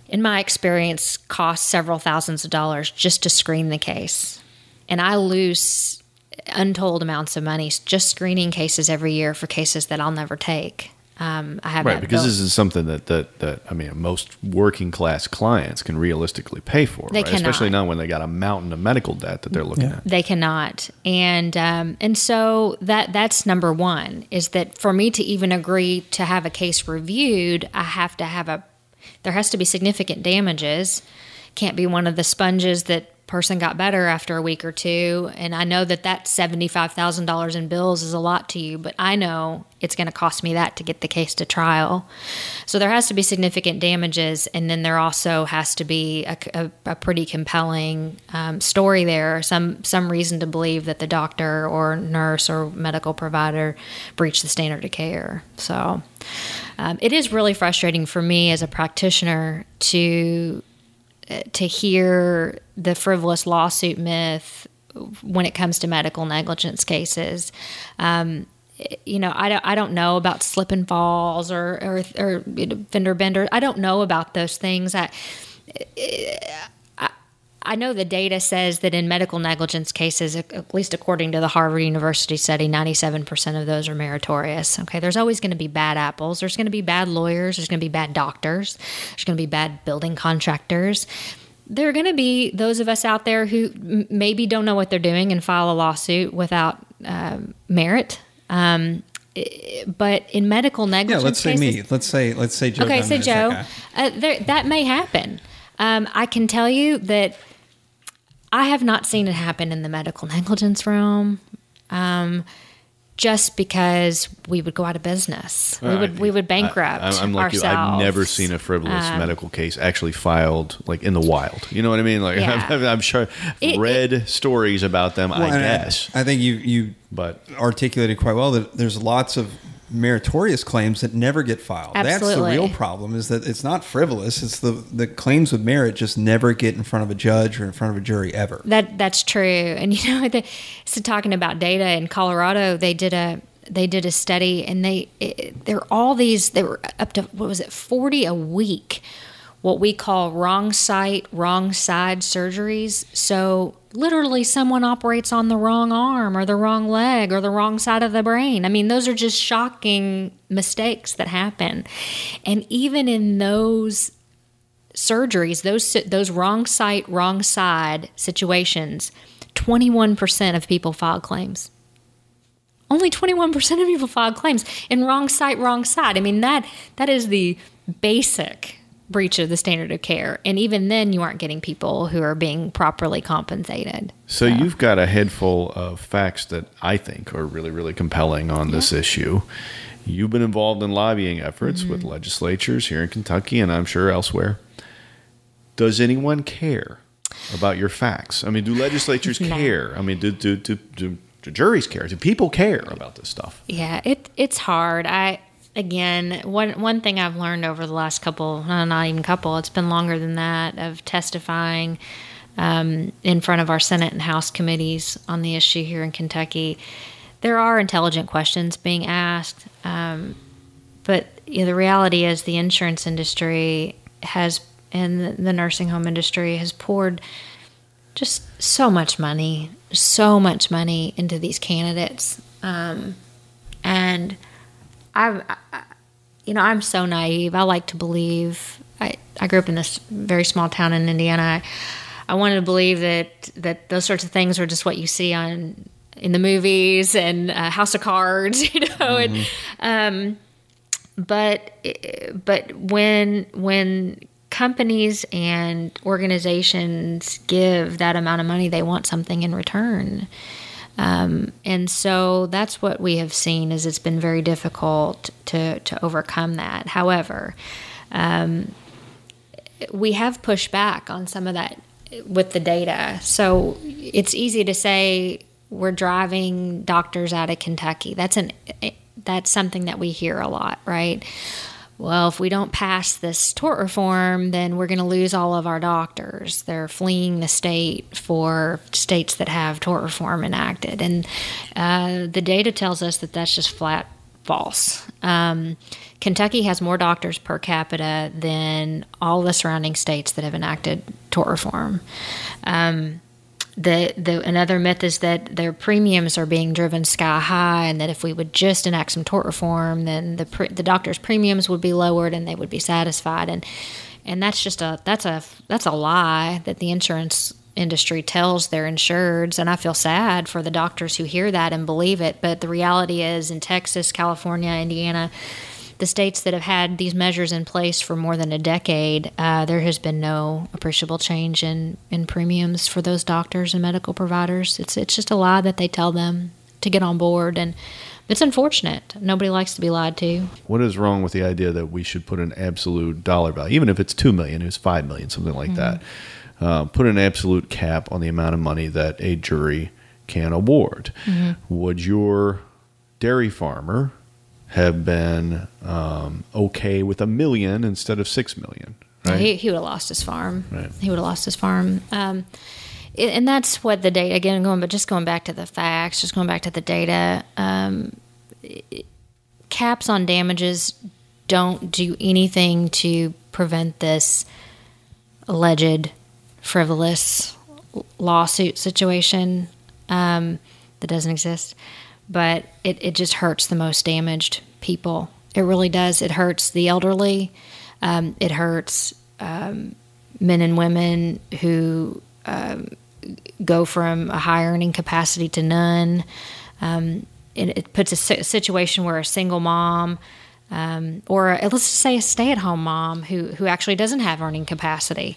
in my experience, costs several thousands of dollars just to screen the case. And I lose untold amounts of money just screening cases every year for cases that I'll never take. Um, I have right, because built. This is something that, that, that I mean, most working class clients can realistically pay for, they right? Cannot. Especially now when they got a mountain of medical debt that they're looking yeah. at. They cannot. And um, and so that that's number one, is that for me to even agree to have a case reviewed, I have to have a, there has to be significant damages. Can't be one of the sponges that person got better after a week or two. And I know that that seventy-five thousand dollars in bills is a lot to you, but I know it's going to cost me that to get the case to trial. So there has to be significant damages. And then there also has to be a, a, a pretty compelling um, story there, some, some reason to believe that the doctor or nurse or medical provider breached the standard of care. So um, it is really frustrating for me as a practitioner to to hear the frivolous lawsuit myth when it comes to medical negligence cases. Um, you know, I don't, I don't know about slip and falls or, or, or you know, fender bender. I don't know about those things. I, I, I know the data says that in medical negligence cases, at least according to the Harvard University study, ninety-seven percent of those are meritorious. Okay. There's always going to be bad apples. There's going to be bad lawyers. There's going to be bad doctors. There's going to be bad building contractors. There are going to be those of us out there who maybe don't know what they're doing and file a lawsuit without uh, merit. Um, but in medical negligence, yeah, let's cases, say me. Let's say let's say Joe. Okay, say Joe. That, uh, there, that may happen. Um, I can tell you that I have not seen it happen in the medical negligence realm. Um, just because we would go out of bankrupt. We would, we would bankrupt I, I'm like ourselves. You, I've never seen a frivolous um, medical case actually filed like in the wild. You know what I mean? Like yeah. I'm, I'm sure I've read it, stories about them, well, I guess. I, I think you, you but articulated quite well that there's lots of meritorious claims that never get filed. Absolutely. That's the real problem, is that it's not frivolous. It's the, the claims of merit just never get in front of a judge or in front of a jury ever. That that's true. And you know, the, so talking about data in Colorado, they did a they did a study, and they it, there were all these. They were up to what was it, forty a week, what we call wrong site, wrong side surgeries. So literally someone operates on the wrong arm or the wrong leg or the wrong side of the brain. I mean, those are just shocking mistakes that happen. And even in those surgeries, those those wrong site, wrong side situations, twenty-one percent of people filed claims. Only twenty-one percent of people filed claims in wrong site, wrong side. I mean, that that is the basic breach of the standard of care. And even then, you aren't getting people who are being properly compensated. So, so. You've got a head full of facts that I think are really, really compelling on yeah. this issue. You've been involved in lobbying efforts mm-hmm. with legislatures here in Kentucky and I'm sure elsewhere. Does anyone care about your facts? I mean, do legislatures no. care? I mean, do, do, do, do, do juries care? Do people care about this stuff? Yeah, it it's hard. I... Again, one one thing I've learned over the last couple, not even couple, it's been longer than that, of testifying um, in front of our Senate and House committees on the issue here in Kentucky. There are intelligent questions being asked, um, but you know, the reality is the insurance industry has, and the nursing home industry has poured just so much money, so much money into these candidates. Um, and... I've, I, you know, I'm so naive. I like to believe. I, I grew up in this very small town in Indiana. I, I wanted to believe that, that those sorts of things were just what you see on in the movies and uh, House of Cards, you know. Mm-hmm. And um, but but when when companies and organizations give that amount of money, they want something in return. Um, and so that's what we have seen, is it's been very difficult to, to overcome that. However, um, we have pushed back on some of that with the data. So it's easy to say we're driving doctors out of Kentucky. That's an, that's something that we hear a lot, right? Well, if we don't pass this tort reform, then we're going to lose all of our doctors. They're fleeing the state for states that have tort reform enacted. And uh, the data tells us that that's just flat false. Um, Kentucky has more doctors per capita than all the surrounding states that have enacted tort reform. Um The, the another myth is that their premiums are being driven sky high, and that if we would just enact some tort reform, then the pre, the doctors' premiums would be lowered and they would be satisfied. And and that's just a that's a that's a lie that the insurance industry tells their insureds. And I feel sad for the doctors who hear that and believe it. But the reality is, in Texas, California, Indiana, the states that have had these measures in place for more than a decade, uh, there has been no appreciable change in, in premiums for those doctors and medical providers. It's it's just a lie that they tell them to get on board, and it's unfortunate. Nobody likes to be lied to. What is wrong with the idea that we should put an absolute dollar value, even if it's two million dollars, it's five million dollars, something like mm-hmm. that, uh, put an absolute cap on the amount of money that a jury can award? Mm-hmm. Would your dairy farmer have been um, okay with a million instead of six million, right? He, he would have lost his farm. Right. He would have lost his farm. Um, it, and that's what the data, again, going, but just going back to the facts, just going back to the data, um, it, caps on damages don't do anything to prevent this alleged frivolous lawsuit situation um, that doesn't exist. But it, it just hurts the most damaged people. It really does. It hurts the elderly. Um, it hurts um, men and women who um, go from a high earning capacity to none. Um, it, it puts a, a situation where a single mom um, or a, let's say a stay-at-home mom who, who actually doesn't have earning capacity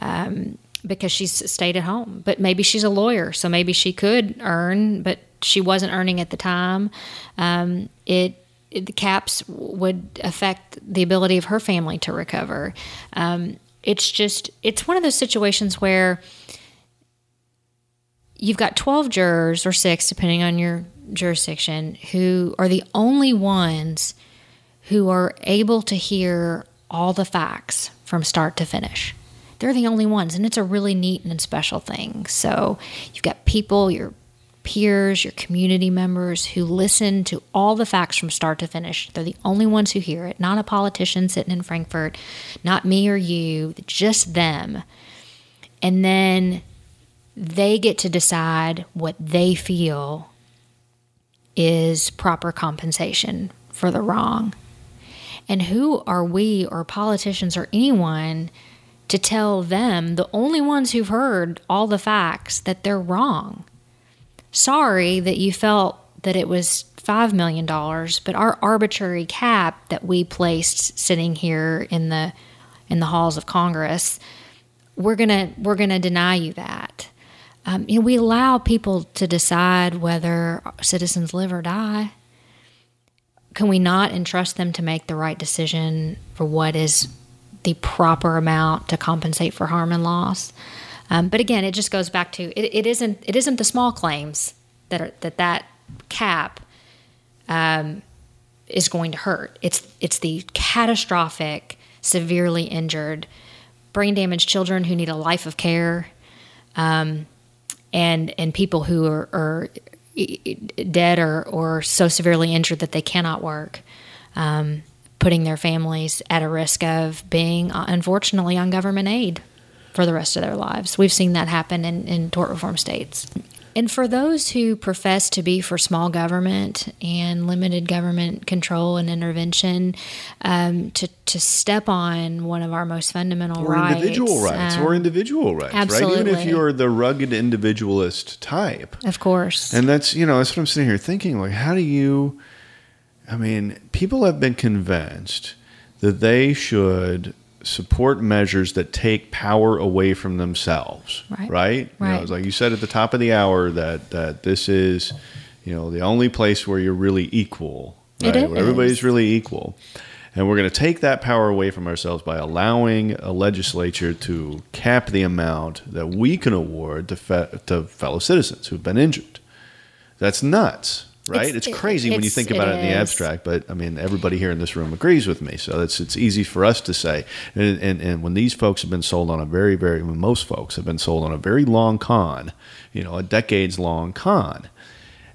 um, because she's stayed at home. But maybe she's a lawyer, so maybe she could earn, but she wasn't earning at the time, um, it, it the caps would affect the ability of her family to recover. Um, it's just, it's one of those situations where you've got twelve jurors or six, depending on your jurisdiction, who are the only ones who are able to hear all the facts from start to finish. They're the only ones, and it's a really neat and special thing. So you've got people, your peers, your community members who listen to all the facts from start to finish. They're the only ones who hear it, not a politician sitting in Frankfurt, not me or you, just them. And then they get to decide what they feel is proper compensation for the wrong. And who are we or politicians or anyone to tell them, the only ones who've heard all the facts, that they're wrong? Sorry that you felt that it was five million dollars, but our arbitrary cap that we placed sitting here in the in the halls of Congress, we're gonna we're gonna deny you that. Um, you know, we allow people to decide whether citizens live or die. Can we not entrust them to make the right decision for what is the proper amount to compensate for harm and loss? Um, but again, it just goes back to it, it isn't it isn't the small claims that are, that that cap um, is going to hurt. It's it's the catastrophic, severely injured, brain damaged children who need a life of care. Um, and, and people who are, are dead or, or so severely injured that they cannot work, um, putting their families at a risk of being, uh, unfortunately, on government aid for the rest of their lives. We've seen that happen in, in tort reform states. And for those who profess to be for small government and limited government control and intervention, um, to to step on one of our most fundamental or rights. Individual rights um, or individual rights. Absolutely. Right? Even if you're the rugged individualist type. Of course. And that's, you know, that's what I'm sitting here thinking. Like, how do you, I mean, people have been convinced that they should support measures that take power away from themselves, right? Right. right. You know, it was like you said at the top of the hour that, that this is, you know, the only place where you're really equal, right? It is. Where everybody's really equal. And we're going to take that power away from ourselves by allowing a legislature to cap the amount that we can award to, fe- to fellow citizens who've been injured. That's nuts. Right? It's, it's crazy it, when you think about it, it in the abstract, but I mean, everybody here in this room agrees with me. So it's, it's easy for us to say, and, and, and when these folks have been sold on a very, very, when most folks have been sold on a very long con, you know, a decades long con.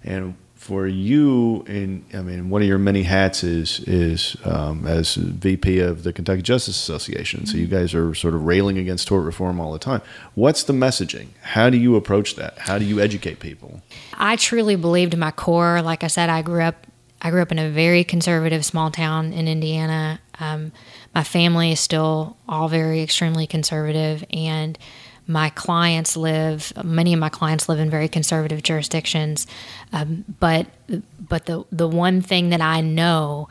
And for you, and I mean, one of your many hats is, is, um, as V P of the Kentucky Justice Association. So you guys are sort of railing against tort reform all the time. What's the messaging? How do you approach that? How do you educate people? I truly believe to my core, like I said, I grew up, I grew up in a very conservative small town in Indiana. Um, my family is still all very extremely conservative, and my clients live, many of my clients live in very conservative jurisdictions, um, but but the, the one thing that I know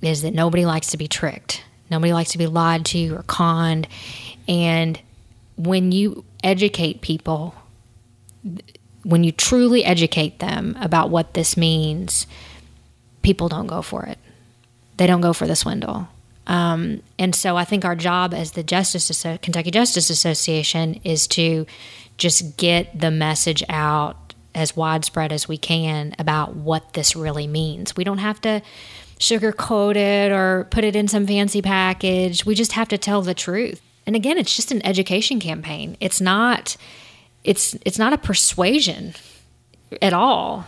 is that nobody likes to be tricked. Nobody likes to be lied to or conned. And when you educate people, when you truly educate them about what this means, people don't go for it. They don't go for the swindle. Um, and so I think our job as the Justice Kentucky Justice Association is to just get the message out as widespread as we can about what this really means. We don't have to sugarcoat it or put it in some fancy package. We just have to tell the truth. And again, it's just an education campaign. It's not, it's, it's not a persuasion at all.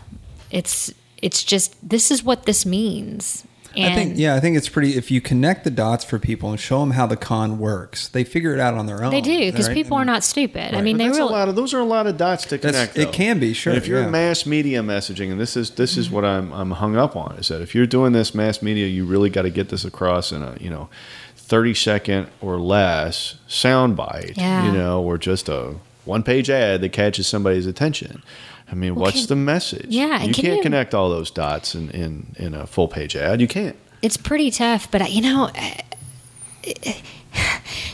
It's, it's just, this is what this means. And I think, yeah, I think it's pretty, if you connect the dots for people and show them how the con works, they figure it out on their own. They do, because right? people I mean, are not stupid. Right. I mean, but they really. A lot of, those are a lot of dots to connect, though. It can be, sure. And if you're yeah. mass media messaging, and this is this mm-hmm. is what I'm I'm hung up on, is that if you're doing this mass media, you really got to get this across in a, you know, thirty second or less soundbite, yeah. you know, or just a one page ad that catches somebody's attention. I mean, well, what's can, the message? Yeah, you can can't you, connect all those dots in, in, in a full page ad. You can't. It's pretty tough, but I, you know,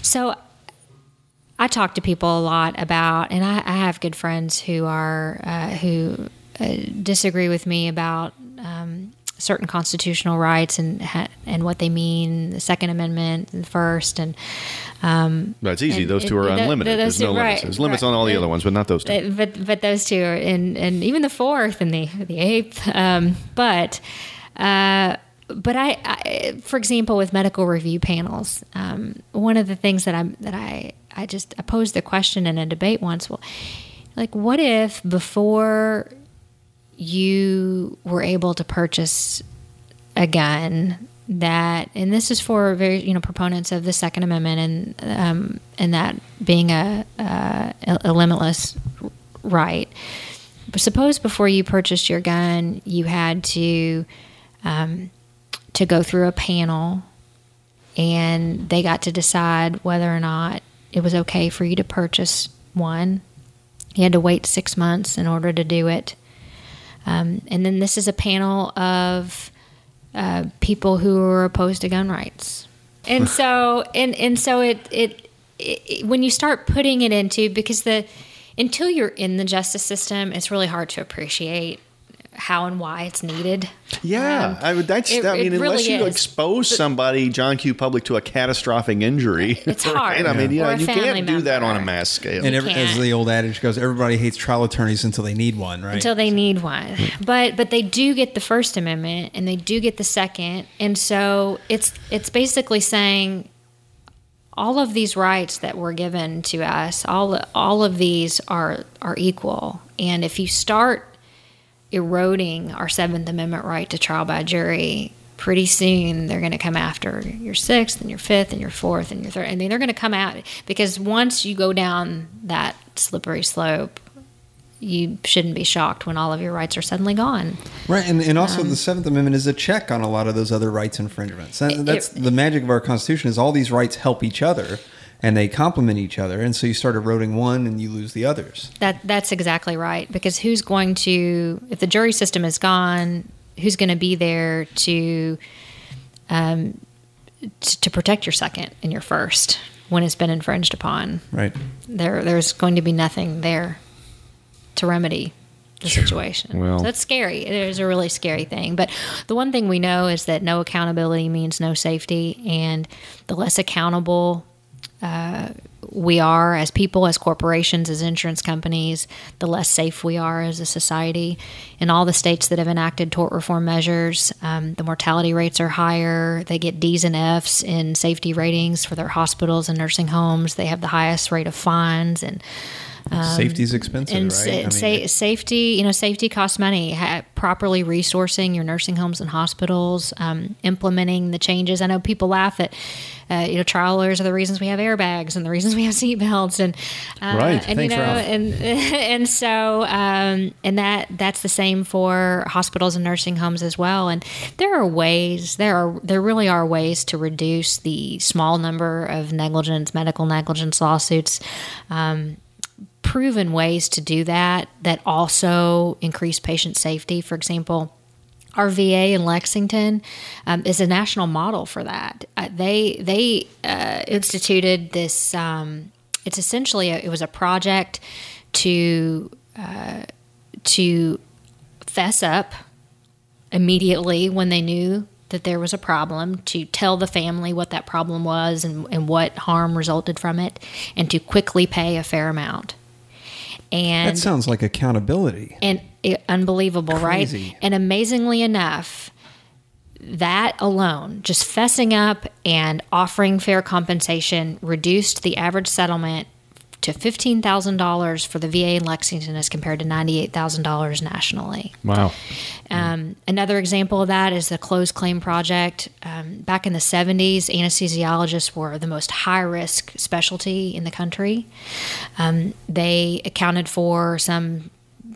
so I talk to people a lot about, and I, I have good friends who are uh, who uh, disagree with me about um, certain constitutional rights and and what they mean, the Second Amendment and First. And um, that's easy. And those two are it, unlimited. Th- There's two, no right, limits. There's right. limits on all the and, other ones, but not those two. But but those two, are in, and even the Fourth and the the Eighth. Um, but uh, but I, I, for example, with medical review panels, um, one of the things that I'm that I I just I posed the question in a debate once. Well, like, what if before you were able to purchase a gun that, and this is for very, you know, proponents of the Second Amendment and, um, and that being a, a, a limitless right. But suppose before you purchased your gun, you had to, um, to go through a panel and they got to decide whether or not it was okay for you to purchase one. You had to wait six months in order to do it. Um, and then this is a panel of uh, people who are opposed to gun rights, and so and and so it, it it when you start putting it into, because the until you're in the justice system, it's really hard to appreciate how and why it's needed. Yeah, um, I would. That's it, I mean, unless really you is. expose but, somebody, John Q. Public, to a catastrophic injury, it's hard. Right? Yeah. I mean, yeah, you can't member. do that on a mass scale. And every, as the old adage goes, everybody hates trial attorneys until they need one, right? Until they so. need one. But but they do get the First Amendment and they do get the Second, and so it's it's basically saying all of these rights that were given to us, all all of these are are equal, and if you start eroding our Seventh Amendment right to trial by jury, pretty soon they're going to come after your Sixth and your Fifth and your Fourth and your Third, and then they're going to come out, because once you go down that slippery slope, you shouldn't be shocked when all of your rights are suddenly gone. Right, and, and also um, the Seventh Amendment is a check on a lot of those other rights infringements. That, that's it, the magic of our Constitution is all these rights help each other. And they complement each other, and so you start eroding one, and you lose the others. That that's exactly right. Because who's going to, if the jury system is gone, who's going to be there to, um, t- to protect your second and your first when it's been infringed upon? Right. There, there's going to be nothing there to remedy the situation. Well, so that's scary. It is a really scary thing. But the one thing we know is that no accountability means no safety, and the less accountable Uh, we are as people, as corporations, as insurance companies, the less safe we are as a society. In all the states that have enacted tort reform measures, um, the mortality rates are higher. They get D's and F's in safety ratings for their hospitals and nursing homes. They have the highest rate of fines, and um, safety's expensive, and right? I mean, sa- safety, you know, safety costs money. Ha- properly resourcing your nursing homes and hospitals, um, implementing the changes. I know people laugh at. Uh, you know, trial lawyers are the reasons we have airbags and the reasons we have seatbelts, and uh, right. and Thanks, you know, Ralph. and and so um, and that that's the same for hospitals and nursing homes as well. And there are ways, there are there really are ways to reduce the small number of negligence, medical negligence lawsuits. Um, proven ways to do that that also increase patient safety. For example, our V A in Lexington um, is a national model for that. Uh, they they uh, instituted this. Um, it's essentially a, it was a project to uh, to fess up immediately when they knew that there was a problem, to tell the family what that problem was and, and what harm resulted from it, and to quickly pay a fair amount. And that sounds like accountability. And it, unbelievable, Crazy. right? And amazingly enough, that alone, just fessing up and offering fair compensation, reduced the average settlement to fifteen thousand dollars for the V A in Lexington as compared to ninety-eight thousand dollars nationally. Wow. Um, another example of that is the closed claim project. Um, back in the seventies, anesthesiologists were the most high-risk specialty in the country. Um, they accounted for some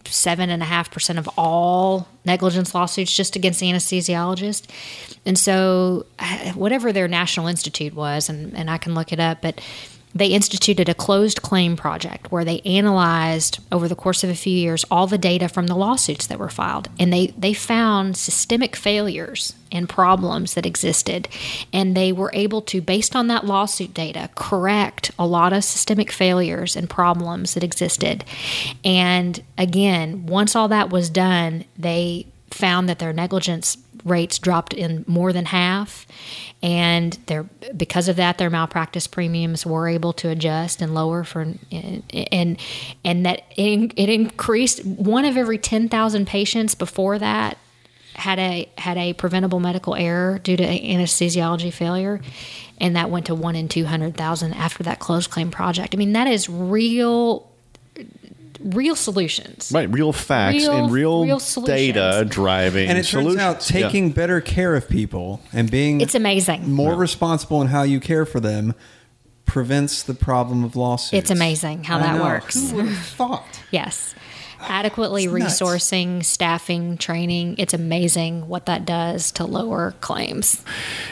seven point five percent of all negligence lawsuits just against anesthesiologists. And so whatever their national institute was, and, and I can look it up, but they instituted a closed claim project where they analyzed over the course of a few years all the data from the lawsuits that were filed. And they, they found systemic failures and problems that existed. And they were able to, based on that lawsuit data, correct a lot of systemic failures and problems that existed. And again, once all that was done, they found that their negligence rates dropped in more than half, and they're, because of that, their malpractice premiums were able to adjust and lower for, and and that it increased. One of every ten thousand patients before that had a had a preventable medical error due to anesthesiology failure, and that went to one in two hundred thousand after that closed claim project. I mean, that is real. Real solutions. Right. Real facts real, and real, real data driving. And it solutions. turns out taking yeah. better care of people and being it's amazing. more yeah. responsible in how you care for them prevents the problem of lawsuits. It's amazing how I that know. works. Who would have thought? Yes. Adequately resourcing, staffing, training. It's amazing what that does to lower claims.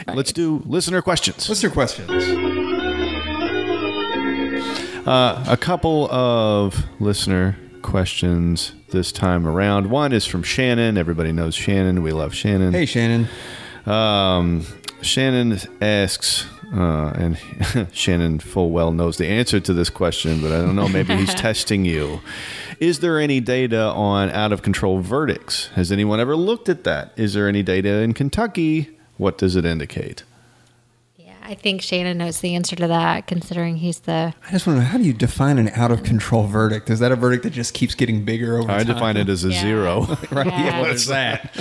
Right. Let's do listener questions. Listener questions. Uh, a couple of listener questions this time around. One is from Shannon. Everybody knows Shannon. We love Shannon. Hey, Shannon. Um, Shannon asks, uh, and Shannon full well knows the answer to this question, but I don't know, maybe he's testing you. Is there any data on out-of-control verdicts? Has anyone ever looked at that? Is there any data in Kentucky? What does it indicate? I think Shannon knows the answer to that, considering he's the... I just want to know, how do you define an out-of-control verdict? Is that a verdict that just keeps getting bigger over I time? I define it as a yeah. zero. right? Yeah. Yeah, what's that?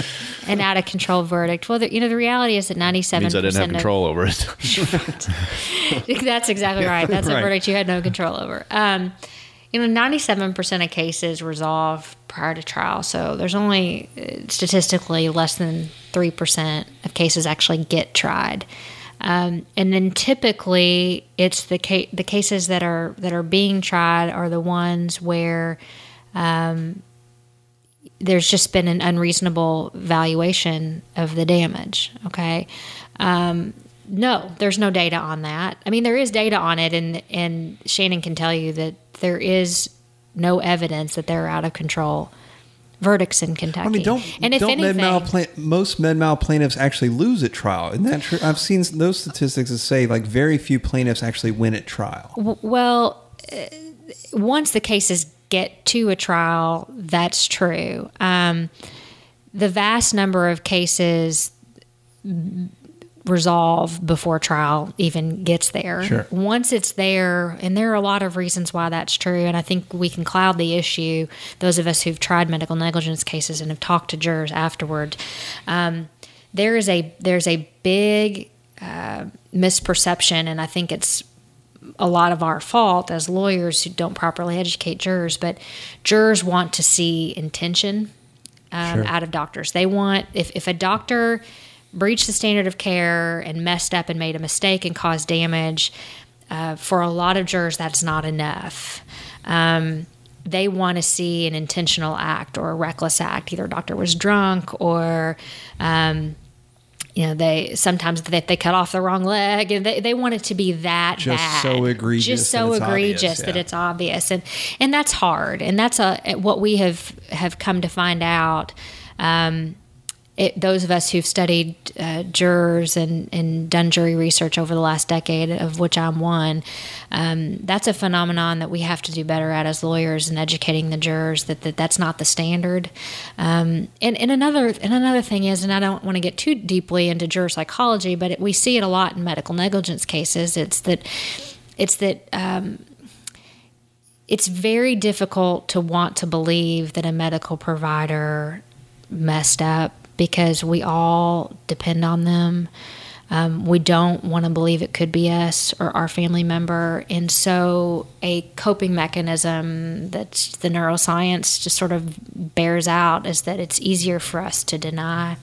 An out-of-control verdict. Well, the, you know, the reality is that ninety-seven percent... It means I didn't have control of, over it. That's exactly right. That's right. A verdict you had no control over. Um, you know, ninety-seven percent of cases resolve prior to trial, so there's only statistically less than three percent of cases actually get tried. Um, and then typically, it's the ca- the cases that are that are being tried are the ones where um, there's just been an unreasonable valuation of the damage. Okay, um, no, there's no data on that. I mean, there is data on it, and and Shannon can tell you that there is no evidence that they're out of control verdicts in Kentucky. I mean, don't, and if don't anything, med mal plan- most med mal plaintiffs actually lose at trial. Isn't that true? I've seen those statistics that say like very few plaintiffs actually win at trial. W- well, uh, once the cases get to a trial, that's true. Um, the vast number of cases resolve before trial even gets there. Sure. Once it's there, and there are a lot of reasons why that's true, and I think we can cloud the issue, those of us who've tried medical negligence cases and have talked to jurors afterward, um, there is a there's a big uh, misperception, and I think it's a lot of our fault as lawyers who don't properly educate jurors, but jurors want to see intention um, sure. out of doctors. They want, if, if a doctor breached the standard of care and messed up and made a mistake and caused damage, uh, for a lot of jurors, that's not enough. Um, they want to see an intentional act or a reckless act. Either a doctor was drunk or, um, you know, they sometimes they, they cut off the wrong leg, and they, they want it to be that just bad. so egregious, just so that egregious obvious, yeah. that it's obvious, and and that's hard, and that's a what we have have come to find out. Um, It, those of us who've studied uh, jurors and, and done jury research over the last decade, of which I'm one, um, that's a phenomenon that we have to do better at as lawyers, and educating the jurors that, that that's not the standard. Um, and, and another and another thing is, and I don't want to get too deeply into juror psychology, but it, we see it a lot in medical negligence cases. It's that it's that um, it's very difficult to want to believe that a medical provider messed up, because we all depend on them. Um, we don't want to believe it could be us or our family member. And so a coping mechanism that the neuroscience just sort of bears out is that it's easier for us to deny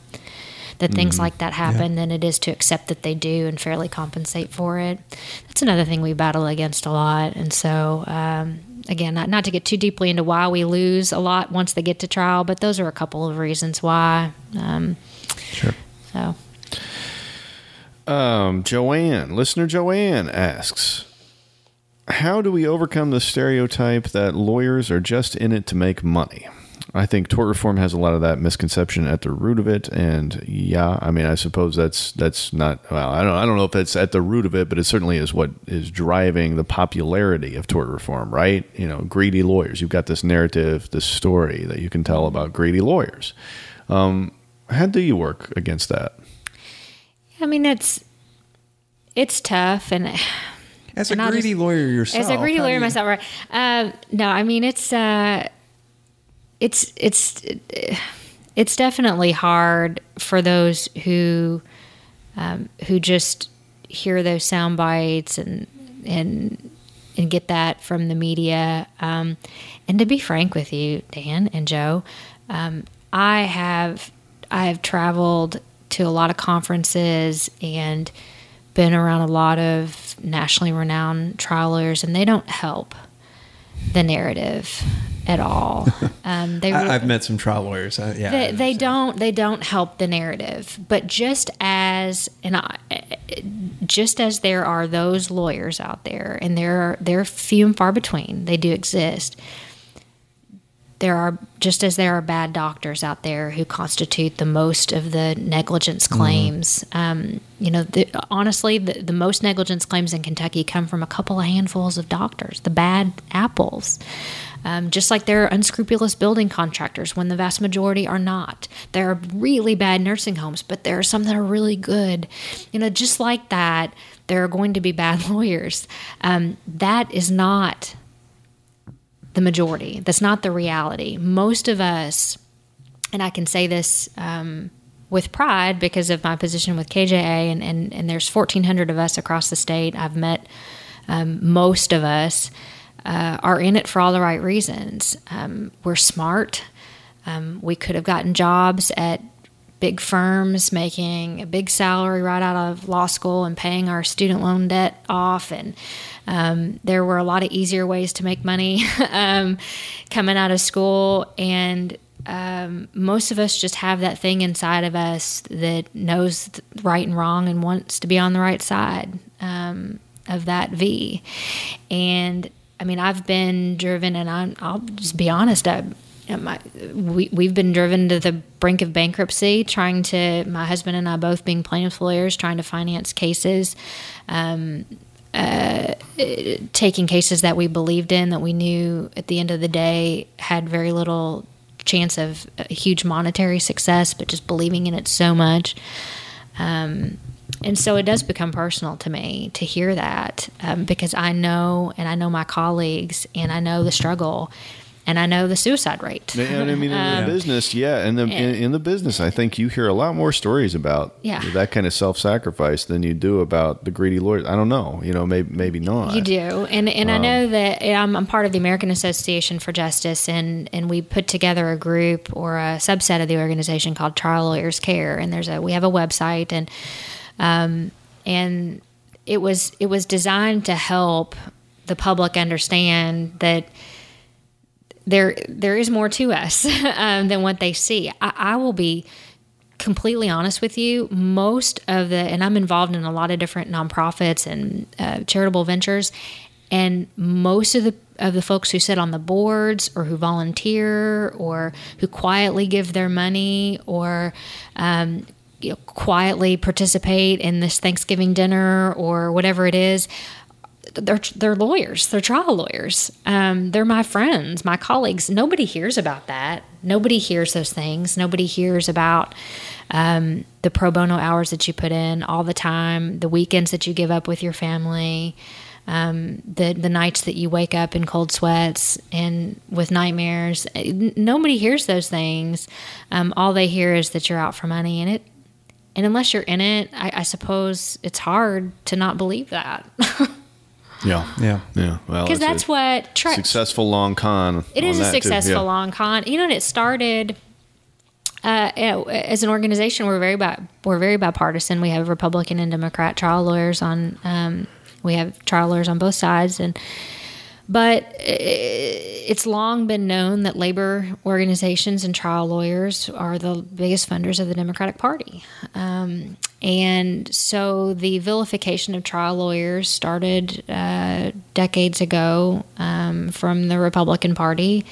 that things mm-hmm. like that happen yeah. than it is to accept that they do and fairly compensate for it. That's another thing we battle against a lot. And so... Um, Again, not, not to get too deeply into why we lose a lot once they get to trial, but those are a couple of reasons why. Um, sure. So, um, Joanne, listener Joanne asks, how do we overcome the stereotype that lawyers are just in it to make money? I think tort reform has a lot of that misconception at the root of it. And yeah, I mean, I suppose that's, that's not, well, I don't, I don't know if that's at the root of it, but it certainly is what is driving the popularity of tort reform, right? You know, greedy lawyers. You've got this narrative, this story that you can tell about greedy lawyers. Um, how do you work against that? I mean, it's, it's tough. And as and a I'll greedy just, lawyer yourself, as a greedy lawyer you... myself, right? Um, no, I mean, it's, uh, It's it's it's definitely hard for those who um, who just hear those sound bites and and and get that from the media. Um, and to be frank with you, Dan and Joe, um, I have I have traveled to a lot of conferences and been around a lot of nationally renowned trial lawyers, and they don't help the narrative at all. Um, they I, I've met some trial lawyers. Uh, yeah, they, they don't. They don't help the narrative. But just as and I, just as there are those lawyers out there, and they're they're few and far between. They do exist. There are just as there are bad doctors out there who constitute the most of the negligence claims. Mm-hmm. Um, you know, the, honestly, the, the most negligence claims in Kentucky come from a couple of handfuls of doctors, the bad apples. Um, just like there are unscrupulous building contractors when the vast majority are not. There are really bad nursing homes, but there are some that are really good. You know, just like that, there are going to be bad lawyers. Um, that is not the majority. That's not the reality. Most of us, and I can say this um, with pride because of my position with K J A, and, and, and there's fourteen hundred of us across the state. I've met um, most of us. Uh, are in it for all the right reasons. Um, we're smart. Um, we could have gotten jobs at big firms, making a big salary right out of law school and paying our student loan debt off. And um, there were a lot of easier ways to make money um, coming out of school. And um, most of us just have that thing inside of us that knows right and wrong and wants to be on the right side um, of that V. And I mean, I've been driven, and I'm, I'll just be honest, I, my, we, we've been driven to the brink of bankruptcy, trying to, my husband and I both being plaintiff lawyers, trying to finance cases, um, uh, taking cases that we believed in, that we knew at the end of the day had very little chance of huge monetary success, but just believing in it so much. Um And so it does become personal to me to hear that um, because I know, and I know my colleagues, and I know the struggle, and I know the suicide rate. And I mean, in um, the business, yeah, and in, in, in the business, I think you hear a lot more stories about yeah. that kind of self-sacrifice than you do about the greedy lawyers. I don't know, you know, maybe maybe not. You do, and and um, I know that I'm, I'm part of the American Association for Justice, and and we put together a group or a subset of the organization called Trial Lawyers Care, and there's a we have a website and. Um, and it was it was designed to help the public understand that there there is more to us um, than what they see. I, I will be completely honest with you. Most of the and I'm involved in a lot of different nonprofits and uh, charitable ventures, and most of the of the folks who sit on the boards or who volunteer or who quietly give their money or um, you know, quietly participate in this Thanksgiving dinner or whatever it is. They're, they're lawyers. They're trial lawyers. Um, they're my friends, my colleagues. Nobody hears about that. Nobody hears those things. Nobody hears about um, the pro bono hours that you put in all the time, the weekends that you give up with your family, um, the, the nights that you wake up in cold sweats and with nightmares. Nobody hears those things. Um, all they hear is that you're out for money, and it, And unless you're in it, I, I suppose it's hard to not believe that. yeah, yeah, yeah. Well, because that's what tra- successful long con. It is a successful yeah. long con. You know, and it started uh, as an organization. We're very bi- we're very bipartisan. We have Republican and Democrat trial lawyers on. Um, we have trial lawyers on both sides, and But it's long been known that labor organizations and trial lawyers are the biggest funders of the Democratic Party. Um, and so the vilification of trial lawyers started uh, decades ago um, from the Republican Party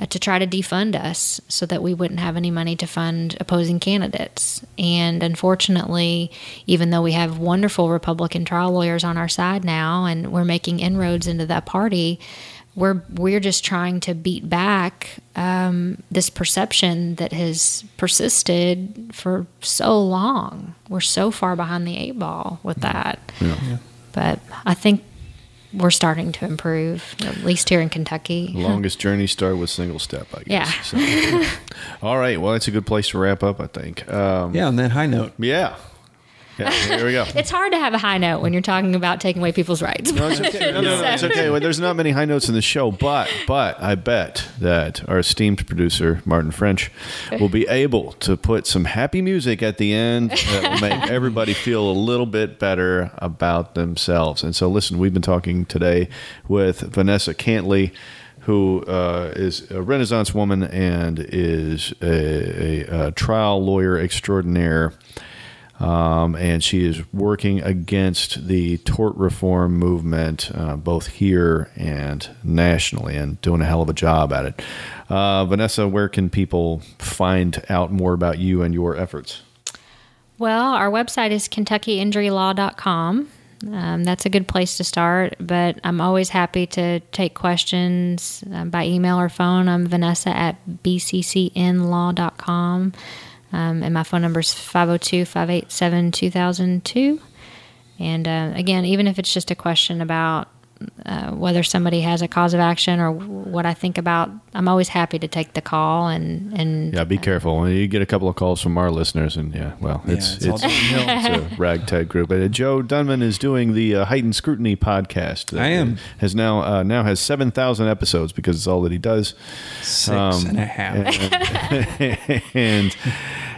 uh, to try to defund us so that we wouldn't have any money to fund opposing candidates. And unfortunately, even though we have wonderful Republican trial lawyers on our side now and we're making inroads into that party, we're we're just trying to beat back um, this perception that has persisted for so long. We're so far behind the eight ball with that. Yeah. Yeah. But I think we're starting to improve, at least here in Kentucky. The longest journey started with single step, I guess. Yeah. So, all right. Well, that's a good place to wrap up, I think. Um, yeah, on that high note. Yeah. Yeah, here we go. It's hard to have a high note when you're talking about taking away people's rights. No, it's okay. No, no, no, it's okay. Well, there's not many high notes in the show, but but I bet that our esteemed producer, Martin French, will be able to put some happy music at the end that will make everybody feel a little bit better about themselves. And so, listen, we've been talking today with Vanessa Cantley, who uh, is a Renaissance woman and is a, a, a trial lawyer extraordinaire. Um, and she is working against the tort reform movement, uh, both here and nationally, and doing a hell of a job at it. Uh, Vanessa, where can people find out more about you and your efforts? Well, our website is Kentucky Injury Law dot com. Um, that's a good place to start, but I'm always happy to take questions um, by email or phone. I'm Vanessa at B C C N law dot com. Um, and my phone number is five oh two, five eight seven, two thousand two. And uh, again, even if it's just a question about uh, whether somebody has a cause of action or w- what I think about, I'm always happy to take the call. And, and yeah, be uh, careful. You get a couple of calls from our listeners, and yeah, well, it's yeah, it's, it's, it's a ragtag group. And, uh, Joe Dunman is doing the uh, Heightened Scrutiny podcast. That I am has now uh, now has seven thousand episodes because it's all that he does. Six um, and a half. And. and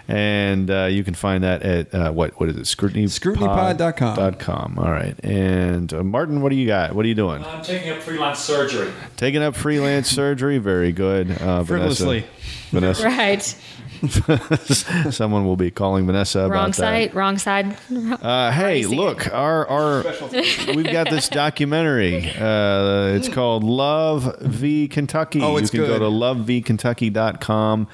And uh, you can find that at, uh, what what is it, Scrutiny Scrutiny pod dot com. All right. And uh, Martin, what do you got? What are you doing? I'm taking up freelance surgery. Taking up freelance surgery? Very good. Uh, Frivolously. Vanessa. Right. Someone will be calling Vanessa about wrong side, that. Wrong side. Uh, hey, look, our our we've got this documentary. Uh, it's called Love V Kentucky. Oh, it's You can good. Go to love v kentucky dot com.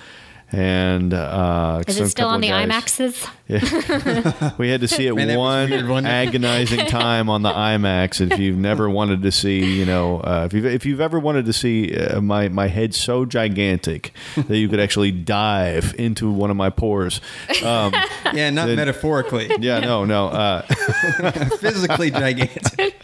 And uh, is it still on the guys. IMAXs? Yeah. We had to see it Man, one weird, agonizing time on the IMAX. If you've never wanted to see, you know, uh, if you've if you've ever wanted to see uh, my my head so gigantic that you could actually dive into one of my pores, um, yeah, not then, metaphorically. Yeah, no, no, uh, physically gigantic.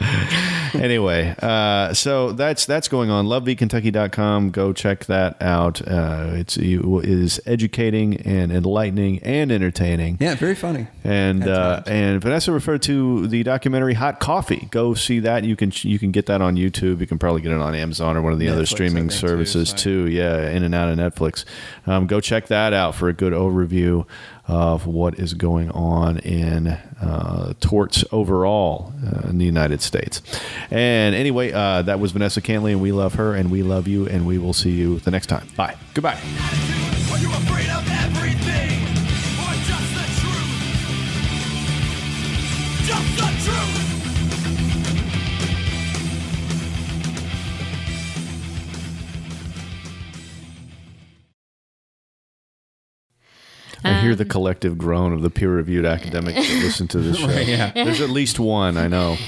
Anyway, uh, so that's that's going on. love v kentucky dot com. Go check that out. Uh, it's you, it is educating and enlightening and entertaining. Yeah, very funny. And uh, and Vanessa referred to the documentary Hot Coffee. Go see that. You can you can get that on YouTube. You can probably get it on Amazon or one of the Netflix, other streaming services too. too. Yeah, in and out of Netflix. Um, go check that out for a good overview of what is going on in uh, torts overall uh, in the United States. And anyway, uh, that was Vanessa Cantley, and we love her, and we love you, and we will see you the next time. Bye. Goodbye. Are you afraid of everything, or just the truth? Just the truth. I hear the collective groan of the peer-reviewed academics that listen to this show. Yeah. There's at least one, I know.